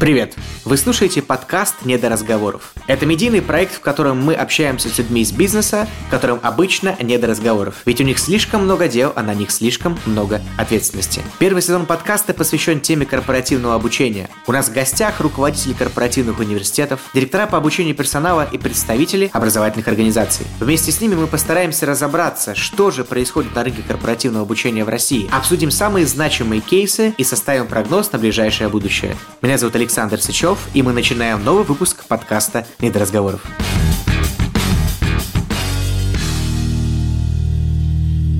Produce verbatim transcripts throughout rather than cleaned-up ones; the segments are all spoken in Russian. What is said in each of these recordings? Привет! Вы слушаете подкаст «Не до разговоров». Это медийный проект, в котором мы общаемся с людьми из бизнеса, которым обычно не до разговоров. Ведь у них слишком много дел, а на них слишком много ответственности. Первый сезон подкаста посвящен теме корпоративного обучения. У нас в гостях руководители корпоративных университетов, директора по обучению персонала и представители образовательных организаций. Вместе с ними мы постараемся разобраться, что же происходит на рынке корпоративного обучения в России, обсудим самые значимые кейсы и составим прогноз на ближайшее будущее. Меня зовут Олег Александр Сычев, и мы начинаем новый выпуск подкаста «Не до разговоров».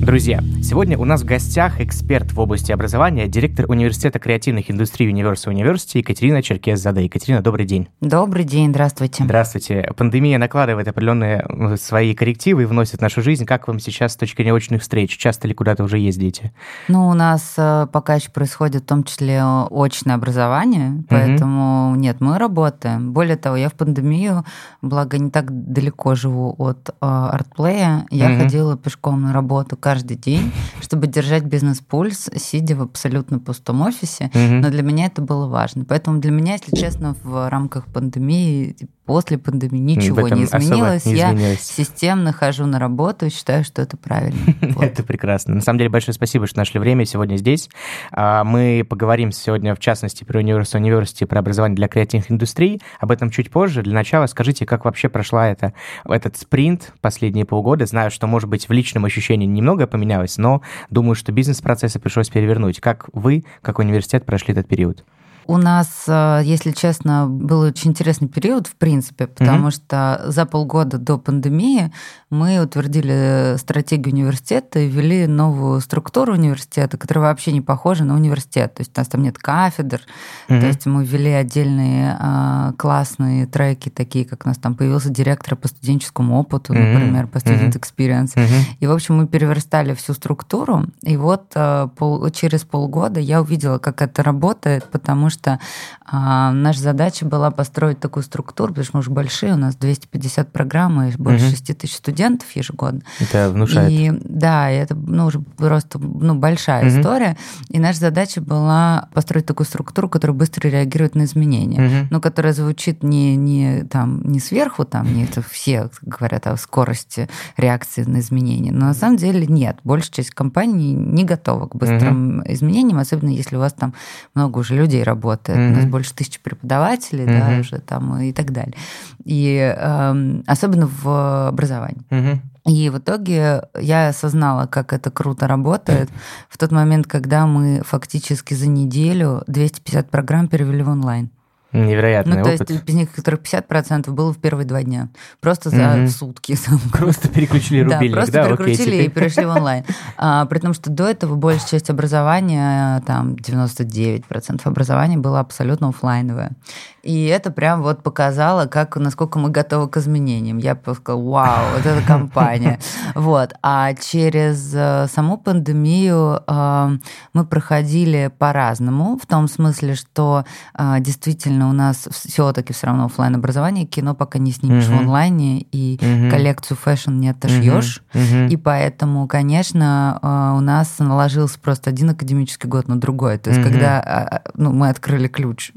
Друзья, сегодня у нас в гостях эксперт в области образования, директор университета креативных индустрий Universal University Екатерина Черкес-Заде. Екатерина, добрый день. Добрый день, здравствуйте. Здравствуйте. Пандемия накладывает определенные свои коррективы и вносит в нашу жизнь. Как вам сейчас с точки зрения очных встреч? Часто ли куда-то уже ездите? Ну, у нас пока еще происходит в том числе очное образование, поэтому mm-hmm. нет, мы работаем. Более того, я в пандемию, благо не так далеко живу от артплея, я mm-hmm. ходила пешком на работу каждый каждый день, чтобы держать бизнес-пульс, сидя в абсолютно пустом офисе, mm-hmm. но для меня это было важно. Поэтому для меня, если честно, в рамках пандемии, после пандемии ничего не изменилось. не изменилось. Я системно хожу на работу и считаю, что это правильно. Вот. Это прекрасно. На самом деле, большое спасибо, что нашли время сегодня здесь. Мы поговорим сегодня, в частности, про Universal University, про образование для креативных индустрий. Об этом чуть позже. Для начала скажите, как вообще прошла это, этот спринт последние полгода? Знаю, что, может быть, в личном ощущении немного поменялось, но думаю, что бизнес-процессы пришлось перевернуть. Как вы, как университет, прошли этот период? У нас, если честно, был очень интересный период, в принципе, потому mm-hmm. что за полгода до пандемии мы утвердили стратегию университета и ввели новую структуру университета, которая вообще не похожа на университет. То есть у нас там нет кафедр, mm-hmm. то есть мы ввели отдельные классные треки, такие как у нас там появился директор по студенческому опыту, mm-hmm. например, по student experience. Mm-hmm. И, в общем, мы переверстали всю структуру, и вот пол, через полгода я увидела, как это работает, потому что что а, наша задача была построить такую структуру, потому что мы уже большие, у нас двести пятьдесят программ и больше угу. шесть тысяч студентов ежегодно. Это внушает. И, да, это ну, уже просто ну, большая угу. история. И наша задача была построить такую структуру, которая быстро реагирует на изменения, угу. но которая звучит не, не, там, не сверху, там, не это все говорят о скорости реакции на изменения, но на самом деле нет. Большая часть компаний не готова к быстрым угу. изменениям, особенно если у вас там много уже людей работает. Mm-hmm. У нас больше тысячи преподавателей, mm-hmm. да, уже там и так далее. И э, особенно в образовании. Mm-hmm. И в итоге я осознала, как это круто работает в тот момент, когда мы фактически за неделю двести пятьдесят программ перевели в онлайн. Невероятный ну, опыт. Ну, то есть из них, которых пятьдесят процентов было в первые два дня. Просто за mm-hmm. сутки. Просто переключили рубильник, да? Просто да, переключили окей, и перешли в онлайн. А, при том, что до этого большая часть образования, там девяносто девять процентов образования было абсолютно офлайновое. И это прям вот показало, как, насколько мы готовы к изменениям. Я сказала, вау, вот эта компания. Вот. А через саму пандемию мы проходили по-разному, в том смысле, что действительно у нас все-таки все равно офлайн образование, кино пока не снимешь uh-huh. в онлайне, и uh-huh. коллекцию фэшн не отошьешь. Uh-huh. Uh-huh. И поэтому, конечно, у нас наложился просто один академический год на другой. То есть, uh-huh. когда ну, мы открыли ключ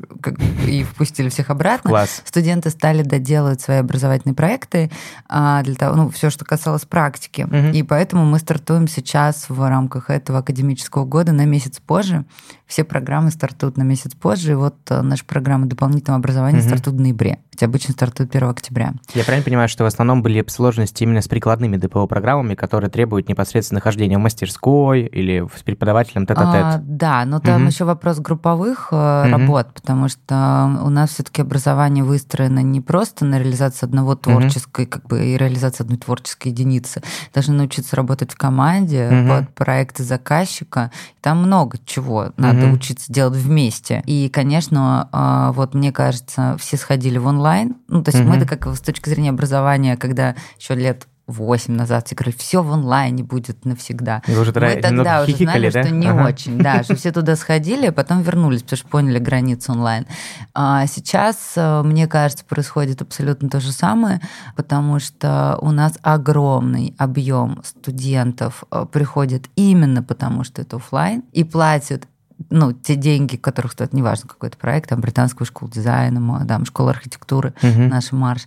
и впустили всех обратно, класс. Студенты стали доделывать свои образовательные проекты для того, ну, все, что касалось практики. Uh-huh. И поэтому мы стартуем сейчас в рамках этого академического года на месяц позже. Все программы стартуют на месяц позже, и вот наша программа дополнительного образования mm-hmm. стартует в ноябре, хотя обычно стартует первого октября. Я правильно понимаю, что в основном были сложности именно с прикладными ДПО-программами, которые требуют непосредственно хождения в мастерской или с преподавателем тет-а-тет? А, да, но там mm-hmm. еще вопрос групповых mm-hmm. работ, потому что у нас все-таки образование выстроено не просто на реализацию одного творческой, mm-hmm. как бы и реализацию одной творческой единицы. Должны научиться работать в команде, mm-hmm. под проекты заказчика. Там много чего надо. Mm-hmm. учиться делать вместе. И, конечно, вот мне кажется, все сходили в онлайн. Ну, то есть mm-hmm. мы-то как с точки зрения образования, когда еще лет восемь назад все говорили, все в онлайне будет навсегда. И уже мы тогда уже знали, да? что не ага. очень, да, что все туда сходили, а потом вернулись, потому что поняли границу онлайн. А сейчас, мне кажется, происходит абсолютно то же самое, потому что у нас огромный объем студентов приходит именно потому, что это офлайн, и платят ну, те деньги, которых стоит, неважно, какой-то проект, там, Британскую школу дизайна, там, школу архитектуры, uh-huh. наша Марш,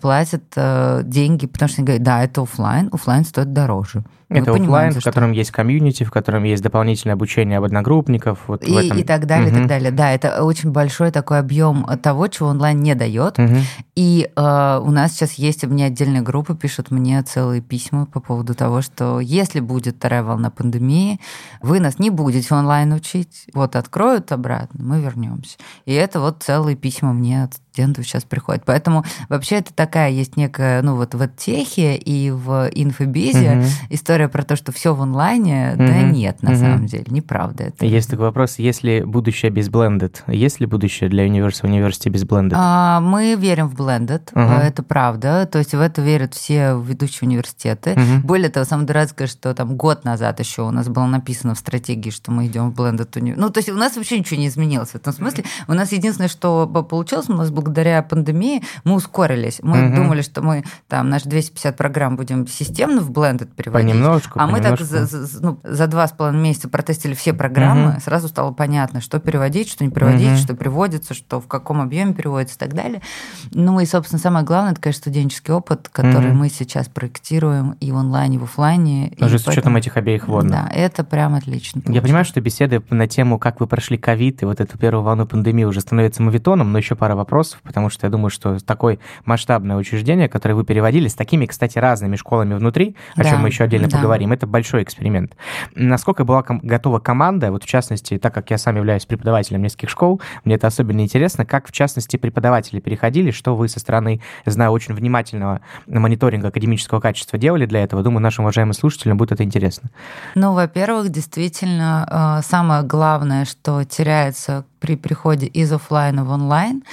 платят э, деньги, потому что они говорят, да, это офлайн, офлайн стоит дороже. Это офлайн, в котором есть комьюнити, в котором есть дополнительное обучение об одногруппников. Вот и, в этом. и так далее, uh-huh. и так далее. Да, это очень большой такой объем того, чего онлайн не дает. Uh-huh. И э, у нас сейчас есть, у меня отдельные группы пишут мне целые письма по поводу того, что если будет вторая волна пандемии, вы нас не будете онлайн учить, вот откроют обратно, мы вернемся. И это вот целые письма мне от студентов сейчас приходят. Поэтому вообще это такая есть некая, ну вот в оттехе и в инфобизе угу. история про то, что все в онлайне, угу. да нет, на угу. самом деле, неправда это. Есть такой вопрос, есть ли будущее без blended? Есть ли будущее для Universal University без blended? А, мы верим в blended, угу. это правда, то есть в это верят все ведущие университеты. Угу. Более того, самое дурацкое, что там год назад еще у нас было написано в стратегии, что мы идем в blended университет. Ну, то есть у нас вообще ничего не изменилось в этом смысле. У нас единственное, что получилось, у нас был благодаря пандемии мы ускорились. Мы uh-huh. думали, что мы там наши двести пятьдесят программ будем системно в blended переводить. Понемножку, а понемножку. Мы так за, за, ну, за два с половиной месяца протестили все программы, uh-huh. сразу стало понятно, что переводить, что не переводить, uh-huh. что приводится, что в каком объеме переводится и так далее. Ну и, собственно, самое главное, это, конечно, студенческий опыт, который uh-huh. мы сейчас проектируем и в онлайне, и в офлайне. Уже с поэтому... учетом этих обеих вод. Да, это прям отлично. Получилось. Я понимаю, что беседы на тему, как вы прошли ковид и вот эту первую волну пандемии уже становится мовитоном, но еще пара вопросов, потому что я думаю, что такое масштабное учреждение, которое вы переводили, с такими, кстати, разными школами внутри, о да, чем мы еще отдельно да. поговорим, это большой эксперимент. Насколько была ком- готова команда, вот в частности, так как я сам являюсь преподавателем нескольких школ, мне это особенно интересно, как в частности преподаватели переходили, что вы со стороны, знаю, очень внимательного мониторинга академического качества делали для этого, думаю, нашим уважаемым слушателям будет это интересно. Ну, во-первых, действительно, самое главное, что теряется при переходе из офлайна в онлайн,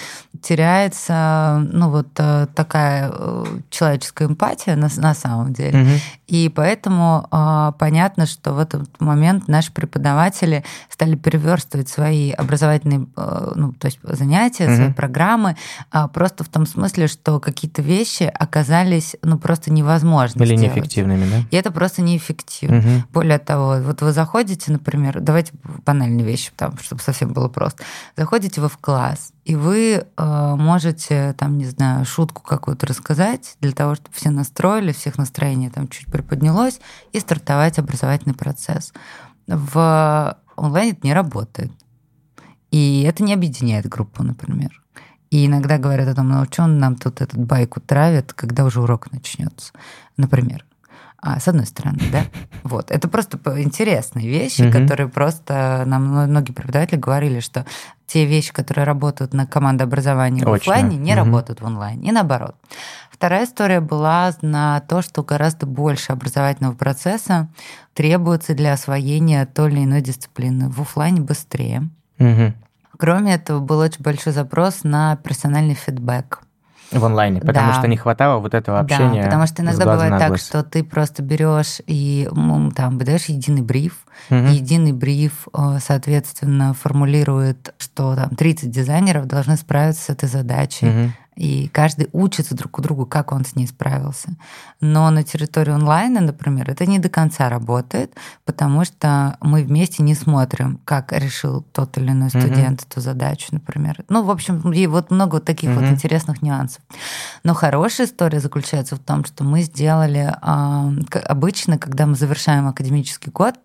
теряется, ну, вот такая человеческая эмпатия на, на самом деле. Mm-hmm. И поэтому э, понятно, что в этот момент наши преподаватели стали переверстывать свои образовательные э, ну, то есть занятия, mm-hmm. свои программы, э, просто в том смысле, что какие-то вещи оказались ну, просто невозможно сделать. Или неэффективными, да? И это просто неэффективно. Mm-hmm. Более того, вот вы заходите, например, давайте банальные вещи, там, чтобы совсем было просто. Заходите вы в класс, и вы э, можете, там, не знаю, шутку какую-то рассказать для того, чтобы все настроили, всех настроение там чуть приподнялось, и стартовать образовательный процесс. В онлайне это не работает. И это не объединяет группу, например. И иногда говорят о том, ну, что он нам тут этот байку травит, когда уже урок начнется, например. А, с одной стороны, да? Вот. Это просто интересные вещи, mm-hmm. которые просто нам многие преподаватели говорили, что те вещи, которые работают на командообразовании в офлайне, не mm-hmm. работают в онлайне. И наоборот. Вторая история была на то, что гораздо больше образовательного процесса требуется для освоения той или иной дисциплины. В офлайне быстрее. Mm-hmm. Кроме этого, был очень большой запрос на персональный фидбэк. В онлайне, потому да. что не хватало вот этого общения. Да, потому что иногда бывает так, что ты просто берешь и там выдаешь единый бриф, угу. единый бриф, соответственно, формулирует, что там тридцать дизайнеров должны справиться с этой задачей. Угу. И каждый учится друг у друга, как он с ней справился. Но на территории онлайна, например, это не до конца работает, потому что мы вместе не смотрим, как решил тот или иной студент mm-hmm. эту задачу, например. Ну, в общем, и вот много вот таких mm-hmm. вот интересных нюансов. Но хорошая история заключается в том, что мы сделали э, обычно, когда мы завершаем академический год,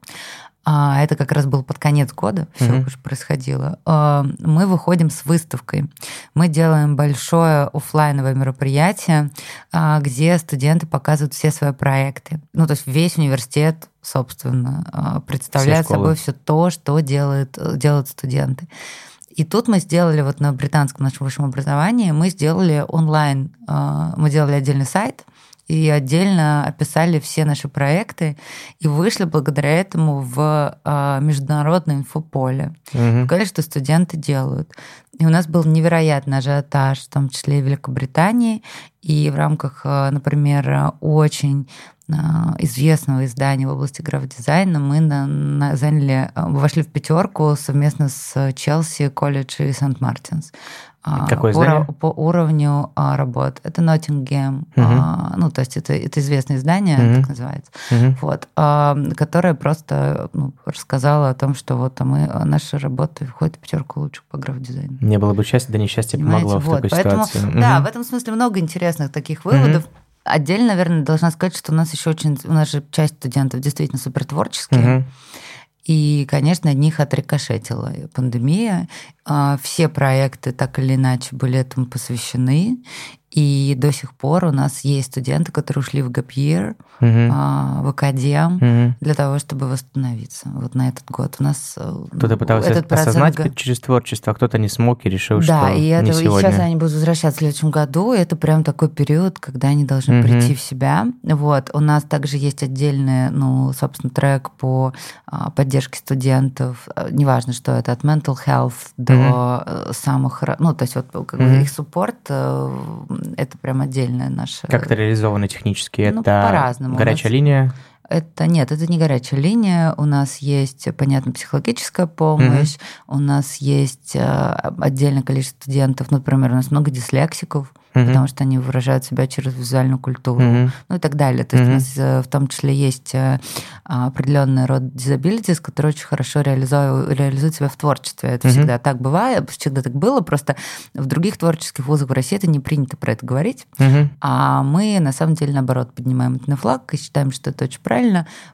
а это как раз был под конец года, все mm-hmm. уже происходило, мы выходим с выставкой. Мы делаем большое офлайновое мероприятие, где студенты показывают все свои проекты. Ну, то есть весь университет, собственно, представляет собой все то, что делают, делают студенты. И тут мы сделали, вот на британском нашем высшем образовании, мы сделали онлайн, мы делали отдельный сайт, и отдельно описали все наши проекты и вышли благодаря этому в э, международное инфополе. Mm-hmm. Сказали, что студенты делают. И у нас был невероятный ажиотаж, в том числе и в Великобритании, и в рамках, например, очень известного издания в области граф-дизайна, мы на, на, заняли, вошли в пятерку совместно с Челси, колледж и Сент-Мартинс. Какое издание? По, по уровню а, работ. Это Nottingham, uh-huh. а, ну, то есть это, это известное издание, uh-huh. так называется, uh-huh. вот, а, которое просто ну, рассказало о том, что вот а мы, наши работы входят в пятерку лучших по граф-дизайну. Не было бы счастья, да несчастье помогло вот, в такой поэтому, ситуации. Uh-huh. Да, в этом смысле много интересных таких выводов. Uh-huh. Отдельно, наверное, должна сказать, что у нас еще очень... У нас же часть студентов действительно супертворческие. Uh-huh. И, конечно, от них отрикошетила пандемия. Все проекты так или иначе были этому посвящены. И до сих пор у нас есть студенты, которые ушли в гэп-йир, uh-huh. в академ, uh-huh. для того, чтобы восстановиться. Вот на этот год у нас... Кто-то пытался этот осознать г... через творчество, а кто-то не смог и решил, да, что и это, не сегодня. Да, и сейчас они будут возвращаться в следующем году, и это прям такой период, когда они должны uh-huh. прийти в себя. Вот. У нас также есть отдельный, ну, собственно, трек по поддержке студентов. Неважно, что это, от mental health до uh-huh. самых... Ну, то есть вот как uh-huh. бы их суппорт... Это прям отдельная наша... Как это реализовано технически? Это ну, по-разному. Горячая линия? Это, нет, это не горячая линия. У нас есть, понятно, психологическая помощь, mm-hmm. у нас есть отдельное количество студентов, ну, например, у нас много дислексиков, mm-hmm. потому что они выражают себя через визуальную культуру, mm-hmm. ну и так далее. То есть mm-hmm. у нас в том числе есть определенный род disabilities, который очень хорошо реализует, реализует себя в творчестве. Это mm-hmm. всегда так бывает, всегда так было, просто в других творческих вузах в России это не принято про это говорить, mm-hmm. а мы, на самом деле, наоборот, поднимаем это на флаг и считаем, что это очень правильно,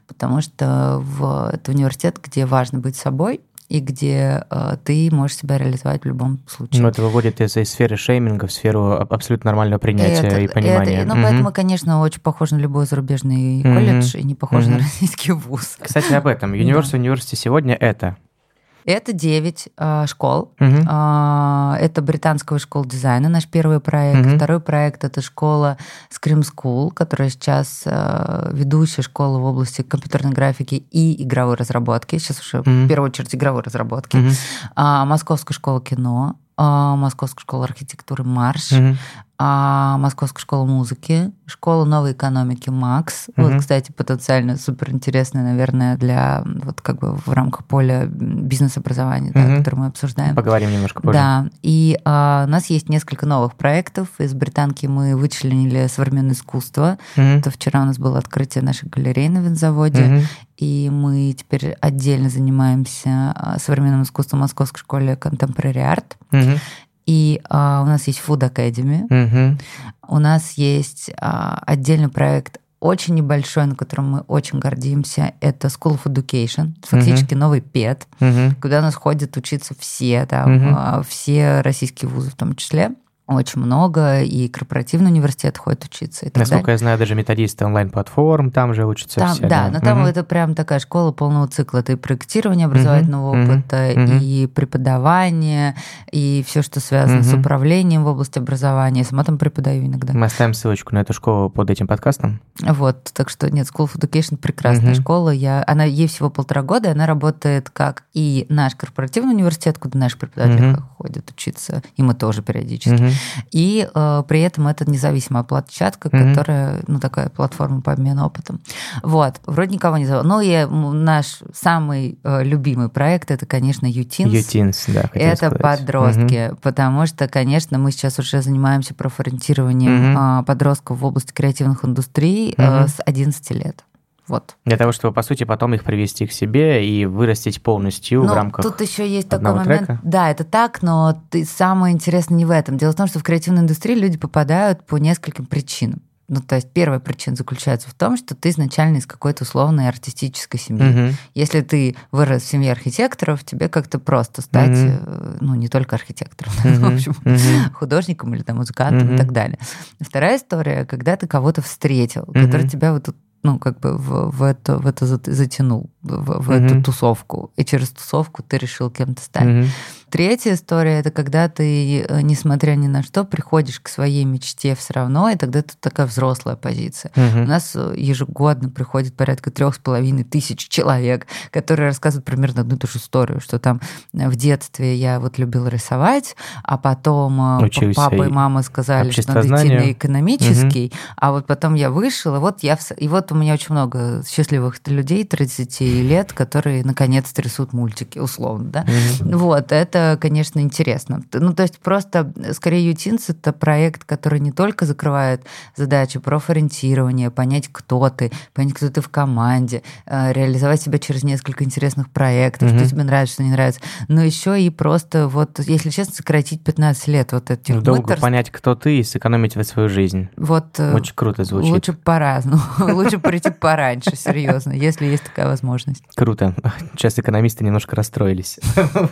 потому что в, это университет, где важно быть собой и где э, ты можешь себя реализовать в любом случае. Ну, это выводит из, из сферы шейминга в сферу абсолютно нормального принятия это, и понимания. Это, ну, mm-hmm. поэтому, конечно, очень похож на любой зарубежный mm-hmm. колледж и не похож mm-hmm. на российский вуз. Кстати, об этом. Universal University сегодня это... Это девять э, школ. Uh-huh. Э, это Британская школа дизайна, наш первый проект. Uh-huh. Второй проект – это школа Scream School, которая сейчас э, ведущая школа в области компьютерной графики и игровой разработки. Сейчас уже uh-huh. в первую очередь игровой разработки. Uh-huh. Э, Московская школа кино, э, Московская школа архитектуры «Марш», uh-huh. А Московская школа музыки, школа новой экономики «Макс». Uh-huh. Вот, кстати, потенциально суперинтересная, наверное, для вот как бы в рамках поля бизнес-образования, uh-huh. да, который мы обсуждаем. Поговорим немножко позже. Да, и а, у нас есть несколько новых проектов. Из Британки мы вычленили современное искусство. Uh-huh. Это вчера у нас было открытие нашей галереи на Винзаводе. Uh-huh. И мы теперь отдельно занимаемся современным искусством в Московской школе Contemporary Art. Uh-huh. И а, у нас есть Food Academy, mm-hmm. у нас есть а, отдельный проект, очень небольшой, на котором мы очень гордимся, это School of Education, фактически mm-hmm. новый ПЕД, mm-hmm. куда у нас ходят учиться все, там, mm-hmm. все российские вузы в том числе. Очень много, и корпоративный университет ходит учиться. И так Насколько далее. Я знаю, даже методисты онлайн-платформ, там же учатся там, все. Да, да. но там угу. это прям такая школа полного цикла. Это и проектирование образовательного угу. опыта, угу. и преподавание, и все, что связано угу. с управлением в области образования. Я сама там преподаю иногда. Мы оставим ссылочку на эту школу под этим подкастом. Вот, так что нет, School of Education прекрасная угу. школа. Я, она, ей всего полтора года, она работает как и наш корпоративный университет, куда наши преподаватели угу. ходят учиться, и мы тоже периодически. Угу. И э, при этом это независимая площадка, mm-hmm. которая, ну, такая платформа по обмену опытом. Вот, вроде никого не зовут. Ну, и наш самый э, любимый проект, это, конечно, Uteens. Uteens, да, это сказать. Подростки, mm-hmm. потому что, конечно, мы сейчас уже занимаемся профориентированием mm-hmm. э, подростков в области креативных индустрий mm-hmm. э, с одиннадцати лет. Вот. Для того, чтобы, по сути, потом их привести к себе и вырастить полностью ну, в рамках одного трека. Тут еще есть такой момент. Трека. Да, это так, но ты, самое интересное не в этом. Дело в том, что в креативную индустрию люди попадают по нескольким причинам. Ну, то есть первая причина заключается в том, что ты изначально из какой-то условной артистической семьи. Uh-huh. Если ты вырос в семье архитекторов, тебе как-то просто стать, uh-huh. ну, не только архитектором, uh-huh. но, в общем, uh-huh. художником или там, музыкантом uh-huh. и так далее. Вторая история, когда ты кого-то встретил, uh-huh. который тебя вот тут ну, как бы в, в, это, в это затянул, в, в mm-hmm. эту тусовку. И через тусовку ты решил кем-то стать. Mm-hmm. третья история — это когда ты, несмотря ни на что, приходишь к своей мечте все равно, и тогда тут такая взрослая позиция. Угу. У нас ежегодно приходит порядка трех с половиной тысяч человек, которые рассказывают примерно одну и ту же историю, что там в детстве я вот любила рисовать, а потом учился, папа и мама сказали, что надо идти на экономический, угу. а вот потом я вышла, вот я в... и вот у меня очень много счастливых людей тридцати лет, которые наконец-то рисуют мультики, условно, да. Mm-hmm. Вот, это, конечно, интересно. Ну, то есть просто, скорее, Uteens — это проект, который не только закрывает задачи профориентирования, понять, кто ты, понять, кто ты в команде, реализовать себя через несколько интересных проектов, mm-hmm. что тебе нравится, что не нравится, но еще и просто, вот, если честно, сократить пятнадцать лет вот этих долго мыторств. Понять, кто ты, и сэкономить свою жизнь. Вот, очень круто звучит. Лучше по-разному. Лучше прийти пораньше, серьезно, если есть такая возможность. Круто. Сейчас экономисты немножко расстроились.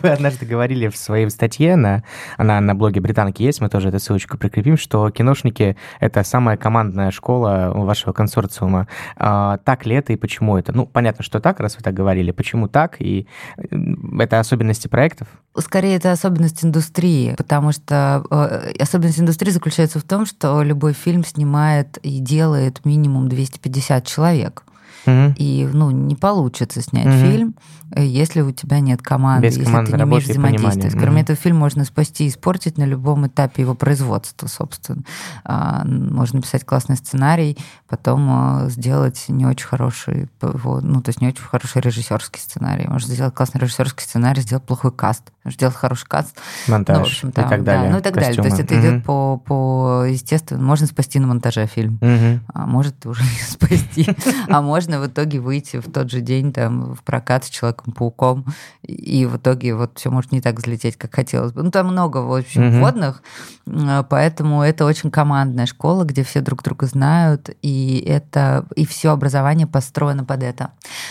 Вы однажды говорили в своей статье, на, она на блоге Британки есть, мы тоже эту ссылочку прикрепим, что киношники — это самая командная школа вашего консорциума. А, так ли это и почему это? Ну, понятно, что так, раз вы так говорили. Почему так? И это особенности проектов? Скорее, это особенность индустрии, потому что э, особенность индустрии заключается в том, что любой фильм снимает и делает минимум двести пятьдесят человек. Mm-hmm. И, ну, не получится снять mm-hmm. фильм, если у тебя нет команды, без если команды ты не умеешь взаимодействовать. Mm-hmm. Кроме этого, фильм можно спасти и испортить на любом этапе его производства, собственно. А, можно писать классный сценарий, потом а, сделать не очень хороший, ну, то есть не очень хороший режиссерский сценарий. Можно сделать классный режиссерский сценарий, сделать плохой каст, сделать хороший каст. Монтаж, ну, в общем, там, и так далее. Да, ну, и так костюмы. далее. То есть mm-hmm. это идет по, по естественно, можно спасти на монтаже фильм, mm-hmm. а может уже не спасти, а можно в итоге выйти в тот же день там, в прокат с Человеком-пауком, и в итоге вот все может не так взлететь, как хотелось бы. Ну, там много, в общем, вводных, mm-hmm. поэтому это очень командная школа, где все друг друга знают, и это и все образование построено под это.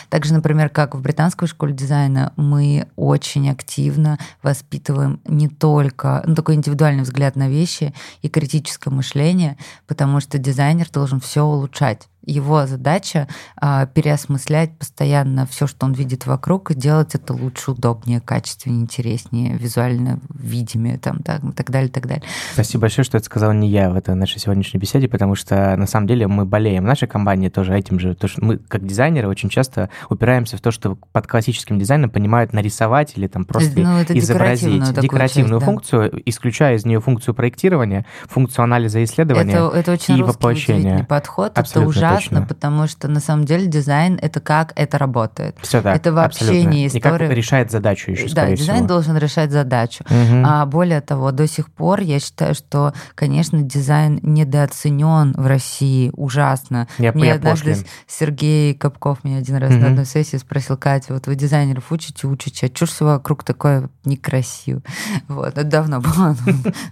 Также, например, как в Британской школе дизайна, мы очень активно воспитываем не только ну, такой индивидуальный взгляд на вещи и критическое мышление, потому что дизайнер должен все улучшать. Его задача а, переосмыслять постоянно все, что он видит вокруг, и делать это лучше, удобнее, качественнее, интереснее, визуально видимее, там, так, так далее, так далее. Спасибо большое, что это сказал не я в этой нашей сегодняшней беседе, потому что, на самом деле, мы болеем. Наша компания тоже этим же. То, что мы, как дизайнеры, очень часто упираемся в то, что под классическим дизайном понимают нарисовать или там просто ну, это изобразить декоративную, декоративную часть, функцию, да. Исключая из нее функцию проектирования, функцию анализа и исследования это, это очень и воплощения. Подход, абсолютно. Это ужасно. Точно. Потому что, на самом деле, дизайн — это как это работает. Все так, это вообще абсолютно. Не история. И как решает задачу еще, скорее Да, дизайн всего. Должен решать задачу. Угу. А более того, до сих пор я считаю, что, конечно, дизайн недооценен в России ужасно. Я, Мне я однажды пошлин. Сергей Капков меня один раз угу. на одной сессии спросил: Катя, вот вы дизайнеров учите, учите, а чушь все вокруг такое некрасиво. Вот, это давно было.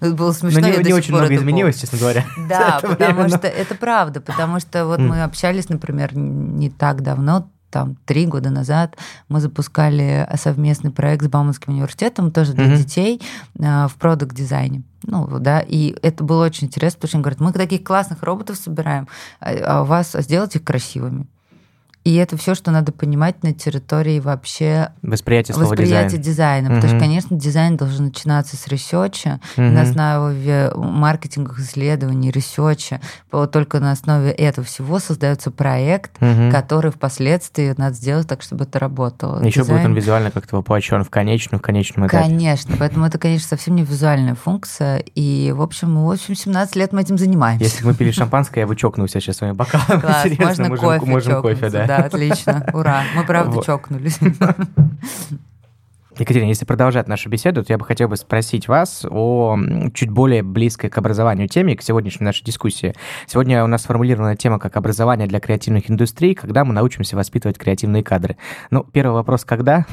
Это было смешно. Но не, не очень много изменилось, было. Честно говоря. Да, потому что это правда, потому что вот мы общались, например, не так давно, там, три года назад мы запускали совместный проект с Бауманским университетом, тоже для mm-hmm. детей, в продакт-дизайне. Ну, да, и это было очень интересно, потому что они говорят, мы таких классных роботов собираем, а у вас сделать их красивыми. И это все, что надо понимать на территории вообще восприятия, слова восприятия дизайн. дизайна. Mm-hmm. Потому что, конечно, дизайн должен начинаться с ресерча, mm-hmm. на основе маркетинговых исследований, ресерча. Только на основе этого всего создается проект, mm-hmm. который впоследствии надо сделать так, чтобы это работало. Еще дизайн... будет он визуально как-то воплощен в конечном, в конечном этапе. Конечно, поэтому это, конечно, совсем не визуальная функция. И, в общем, в общем, семнадцать лет мы этим занимаемся. Если мы пили шампанское, я бы чокнулся сейчас своими бокалами. Класс, можно можем, кофе можем кофе, да. Да, отлично. Ура. Мы, правда, вот. Чокнулись. Екатерина, если продолжать нашу беседу, то я бы хотел бы спросить вас о чуть более близкой к образованию теме, к сегодняшней нашей дискуссии. Сегодня у нас сформулирована тема как образование для креативных индустрий, когда мы научимся воспитывать креативные кадры. Ну, первый вопрос – когда?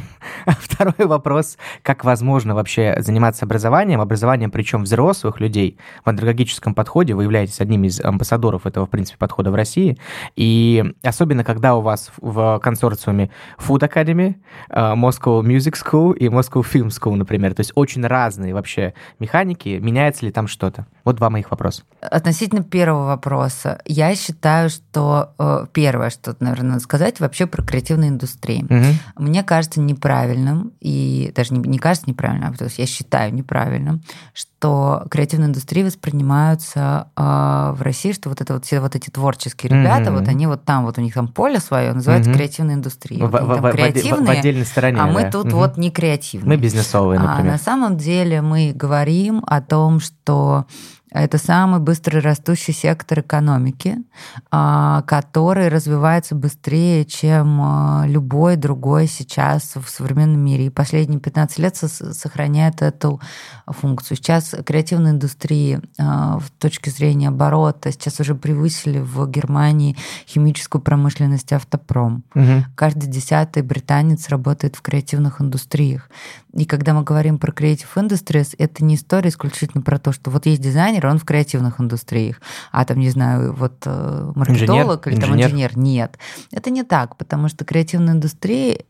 Второй вопрос – как возможно вообще заниматься образованием, образованием причем взрослых людей в андрогогическом подходе? Вы являетесь одним из амбассадоров этого, в принципе, подхода в России. И особенно, когда у вас в консорциуме Food Academy, Moscow Music School и Moscow Film School, например. То есть очень разные вообще механики. Меняется ли там что-то? Вот два моих вопроса. Относительно первого вопроса. Я считаю, что первое, что, наверное, надо сказать, вообще про креативную индустрию. Угу. Мне кажется неправильным, и даже не, не кажется неправильным, а потому что я считаю неправильным, что креативные индустрии воспринимаются э, в России, что вот это вот все вот эти творческие ребята, mm-hmm. вот они вот там, вот у них там поле свое называется mm-hmm. креативной индустрией. Вот в, они в, там креативные, в, в отдельной стороне, а мы да. тут mm-hmm. вот не креативные. Мы бизнесовые, например. А на самом деле мы говорим о том, что это самый быстро растущий сектор экономики, который развивается быстрее, чем любой другой сейчас в современном мире. И последние пятнадцать лет сохраняет эту функцию. Сейчас креативные индустрии с точки зрения оборота сейчас уже превысили в Германии химическую промышленность, автопром. Угу. Каждый десятый британец работает в креативных индустриях. И когда мы говорим про creative industries, это не история исключительно про то, что вот есть дизайнер, он в креативных индустриях, а там, не знаю, вот маркетолог инженер, или там инженер. инженер. Нет. Это не так, потому что креативные индустрии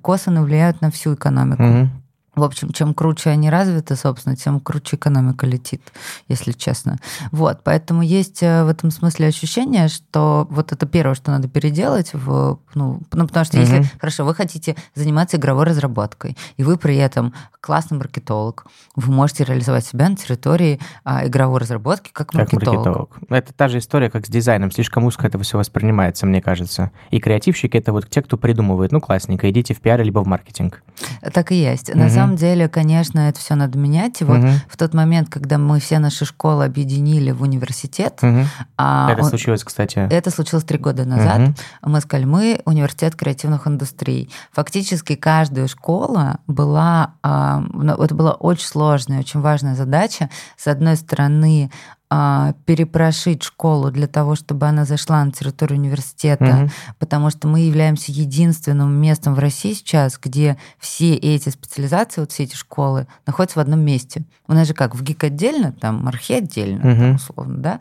косвенно влияют на всю экономику. Угу. В общем, чем круче они развиты, собственно, тем круче экономика летит, если честно. Вот, поэтому есть в этом смысле ощущение, что вот это первое, что надо переделать, в, ну, ну, потому что если, mm-hmm. хорошо, вы хотите заниматься игровой разработкой, и вы при этом классный маркетолог, вы можете реализовать себя на территории а, игровой разработки как маркетолог. Как маркетолог. Это та же история, как с дизайном, слишком узко это все воспринимается, мне кажется. И креативщики — это вот те, кто придумывает, ну, классненько, идите в пиар либо в маркетинг. Так и есть. Mm-hmm. На самом На самом деле, конечно, это все надо менять. И вот угу. в тот момент, когда мы все наши школы объединили в университет... Угу. А это он... случилось, кстати. Это случилось три года назад. Угу. Мы сказали, мы университет креативных индустрий. Фактически каждая школа была... Это была очень сложная, очень важная задача. С одной стороны... перепрошить школу для того, чтобы она зашла на территорию университета, mm-hmm. потому что мы являемся единственным местом в России сейчас, где все эти специализации, вот все эти школы находятся в одном месте. У нас же как, в ГИК отдельно, там архи отдельно, mm-hmm. там, условно, да,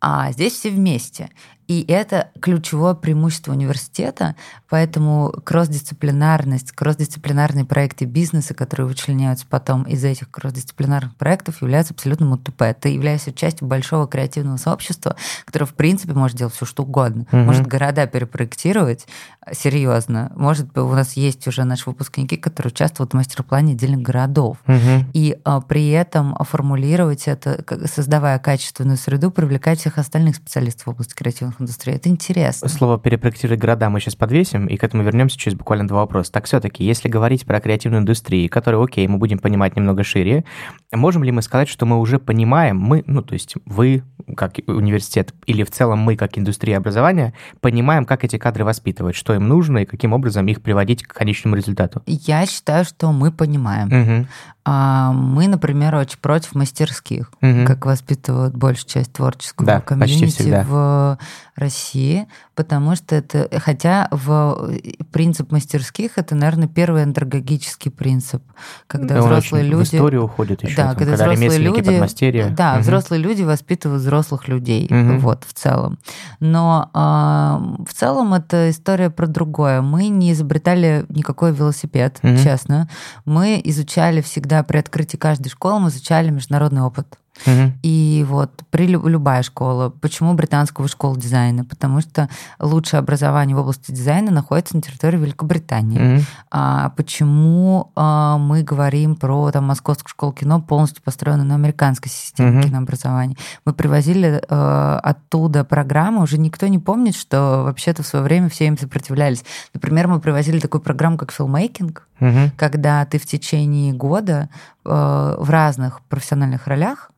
а здесь все вместе. И это ключевое преимущество университета, поэтому кросс-дисциплинарность, кросс-дисциплинарные проекты бизнеса, которые вычленяются потом из этих кросс-дисциплинарных проектов, являются абсолютным УТП. Ты являешься частью большого креативного сообщества, которое, в принципе, может делать все что угодно. Угу. Может города перепроектировать серьезно. Может, у нас есть уже наши выпускники, которые участвуют в мастер-плане отдельных городов. Угу. И а, при этом формулировать это, создавая качественную среду, привлекать всех остальных специалистов в области креативных индустрии. Это интересно. Слово «перепроектировать города» мы сейчас подвесим, и к этому вернемся через буквально два вопроса. Так все-таки, если говорить про креативную индустрию, которую, окей, мы будем понимать немного шире, можем ли мы сказать, что мы уже понимаем, мы, ну, то есть вы, как университет, или в целом мы, как индустрия образования, понимаем, как эти кадры воспитывать, что им нужно и каким образом их приводить к конечному результату? Я считаю, что мы понимаем. Угу. Мы, например, очень против мастерских, угу. как воспитывают большую часть творческого да, комьюнити в России, потому что это, хотя в принцип мастерских это, наверное, первый андрогогический принцип, когда да, взрослые очень, люди в историю уходят еще, да, там, когда, когда взрослые люди, подмастерья. Да, угу. взрослые люди воспитывают взрослых людей, угу. вот в целом. Но э, в целом это история про другое. Мы не изобретали никакой велосипед, угу. честно. Мы изучали всегда при открытии каждой школы мы изучали международный опыт. Uh-huh. И вот при любая школа. Почему британскую школу дизайна? Потому что лучшее образование в области дизайна находится на территории Великобритании. Uh-huh. А почему а, мы говорим про там, Московскую школу кино, полностью построенную на американской системе uh-huh. кинообразования? Мы привозили а, оттуда программы, уже никто не помнит, что вообще-то в свое время все им сопротивлялись. Например, мы привозили такую программу, как «Филмейкинг», uh-huh. когда ты в течение года а, в разных профессиональных ролях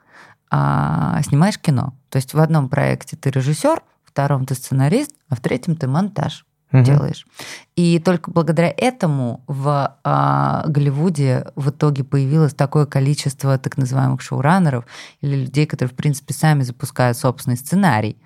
А, снимаешь кино. То есть в одном проекте ты режиссер, в втором ты сценарист, а в третьем ты монтаж угу. делаешь. И только благодаря этому в а, Голливуде в итоге появилось такое количество так называемых шоураннеров или людей, которые, в принципе, сами запускают собственный сценарий.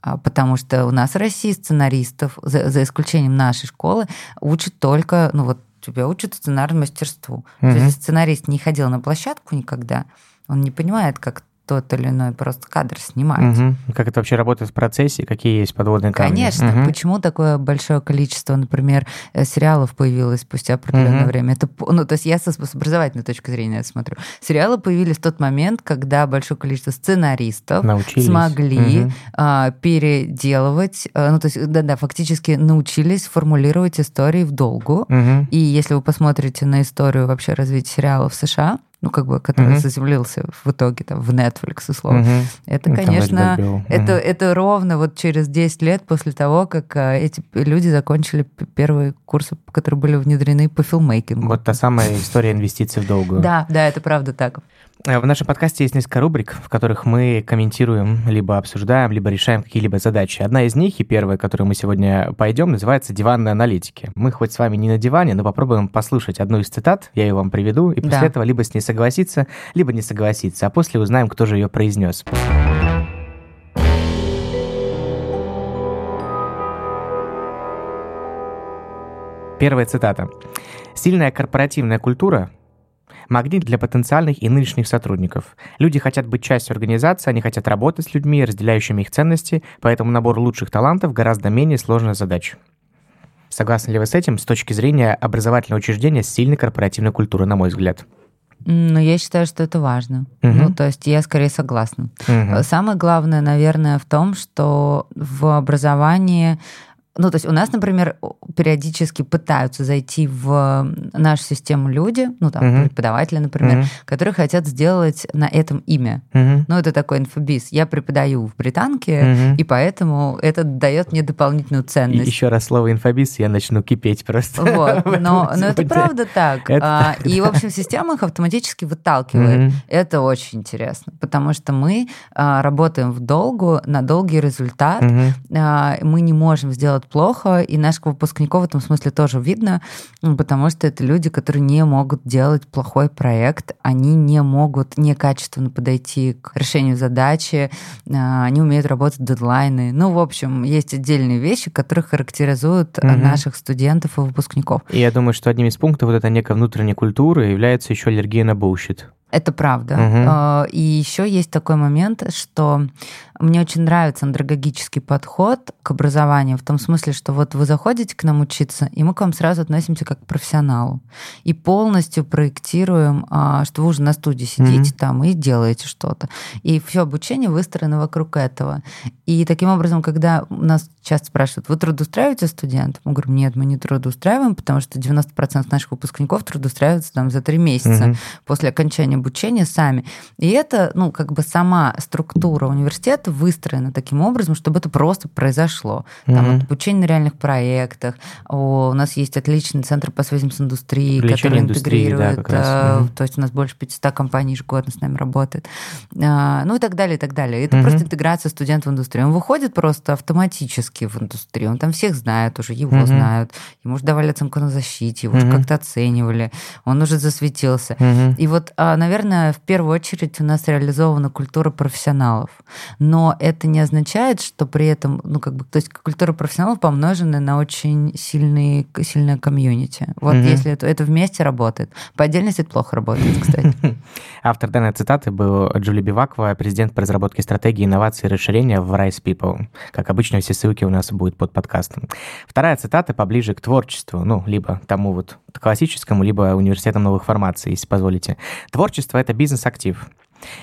Потому что у нас в России сценаристов, за, за исключением нашей школы, учат только... Ну вот тебя учат сценарному мастерству. Угу. То есть сценарист не ходил на площадку никогда, он не понимает, как тот или иной просто кадр снимать. Угу. Как это вообще работает в процессе? Какие есть подводные камни? Конечно. Угу. Почему такое большое количество, например, сериалов появилось спустя определенное угу. время? Это, ну, то есть я с образовательной точки зрения это смотрю. Сериалы появились в тот момент, когда большое количество сценаристов научились. смогли угу. а, переделывать, а, ну, то есть, да-да, фактически научились формулировать истории в долгу. Угу. И если вы посмотрите на историю вообще развития сериалов в США, ну, как бы, который mm-hmm. заземлился в итоге там, в Netflix, условно. Mm-hmm. Это, конечно, mm-hmm. это, это ровно вот через десять лет после того, как эти люди закончили первые курсы, которые были внедрены по филммейкингу. Вот та самая история инвестиций в долгую. Да, да, это правда так. В нашем подкасте есть несколько рубрик, в которых мы комментируем, либо обсуждаем, либо решаем какие-либо задачи. Одна из них, и первая, к которой мы сегодня пойдем, называется «Диванные аналитики». Мы хоть с вами не на диване, но попробуем послушать одну из цитат, я ее вам приведу, и после да. этого либо с ней согласиться, либо не согласиться, а после узнаем, кто же ее произнес. Первая цитата. «Сильная корпоративная культура – магнит для потенциальных и нынешних сотрудников. Люди хотят быть частью организации, они хотят работать с людьми, разделяющими их ценности, поэтому набор лучших талантов гораздо менее сложная задача». Согласны ли вы с этим с точки зрения образовательного учреждения с сильной корпоративной культурой, на мой взгляд? Ну, я считаю, что это важно. Угу. Ну, то есть я скорее согласна. Угу. Самое главное, наверное, в том, что в образовании... Ну, то есть у нас, например, периодически пытаются зайти в нашу систему люди, ну, там, uh-huh. преподаватели, например, uh-huh. которые хотят сделать на этом имя. Uh-huh. Ну, это такой инфобиз. Я преподаю в Британке, uh-huh. и поэтому это дает мне дополнительную ценность. И еще раз слово «инфобиз», я начну кипеть просто. Вот, но, но это правда так. Это а, и, в общем, система их автоматически выталкивает. Uh-huh. Это очень интересно, потому что мы а, работаем в долгу, на долгий результат. Uh-huh. А, мы не можем сделать плохо, и наших выпускников в этом смысле тоже видно, потому что это люди, которые не могут делать плохой проект, они не могут некачественно подойти к решению задачи, они умеют работать дедлайны. Ну, в общем, есть отдельные вещи, которые характеризуют угу. наших студентов и выпускников. И я думаю, что одним из пунктов вот этой некой внутренней культуры является еще аллергия на булщит. Это правда. Угу. И еще есть такой момент, что мне очень нравится андрогогический подход к образованию, в том смысле, что вот вы заходите к нам учиться, и мы к вам сразу относимся как к профессионалу. И полностью проектируем, что вы уже на студии сидите угу. там и делаете что-то. И все обучение выстроено вокруг этого. И таким образом, когда нас часто спрашивают, вы трудоустраиваете студентов? Мы говорим, нет, мы не трудоустраиваем, потому что девяносто процентов наших выпускников трудоустраиваются там за три месяца угу. после окончания обучения сами. И это, ну, как бы сама структура университета выстроена таким образом, чтобы это просто произошло. Там mm-hmm. обучение на реальных проектах, о, у нас есть отличный центр по связям с индустрией, который интегрирует, да, а, mm-hmm. то есть у нас больше пятьсот компаний ежегодно с нами работает, а, ну и так далее, и так далее. Это mm-hmm. просто интеграция студента в индустрию. Он выходит просто автоматически в индустрию, он там всех знает уже, его mm-hmm. знают, ему уже давали оценку на защите, его mm-hmm. уже как-то оценивали, он уже засветился. Mm-hmm. И вот, наверное, Наверное, в первую очередь у нас реализована культура профессионалов. Но это не означает, что при этом, ну, как бы, то есть культура профессионалов помножена на очень сильные, сильное комьюнити. Вот mm-hmm. если это, это вместе работает. По отдельности это плохо работает, кстати. Автор данной цитаты был Джули Бивакова, президент по разработке стратегии инноваций и расширения в Rice People. Как обычно, все ссылки у нас будут под подкастом. Вторая цитата поближе к творчеству, ну, либо тому вот классическому, либо университетам новых формаций, если позволите. Творчество — это бизнес-актив.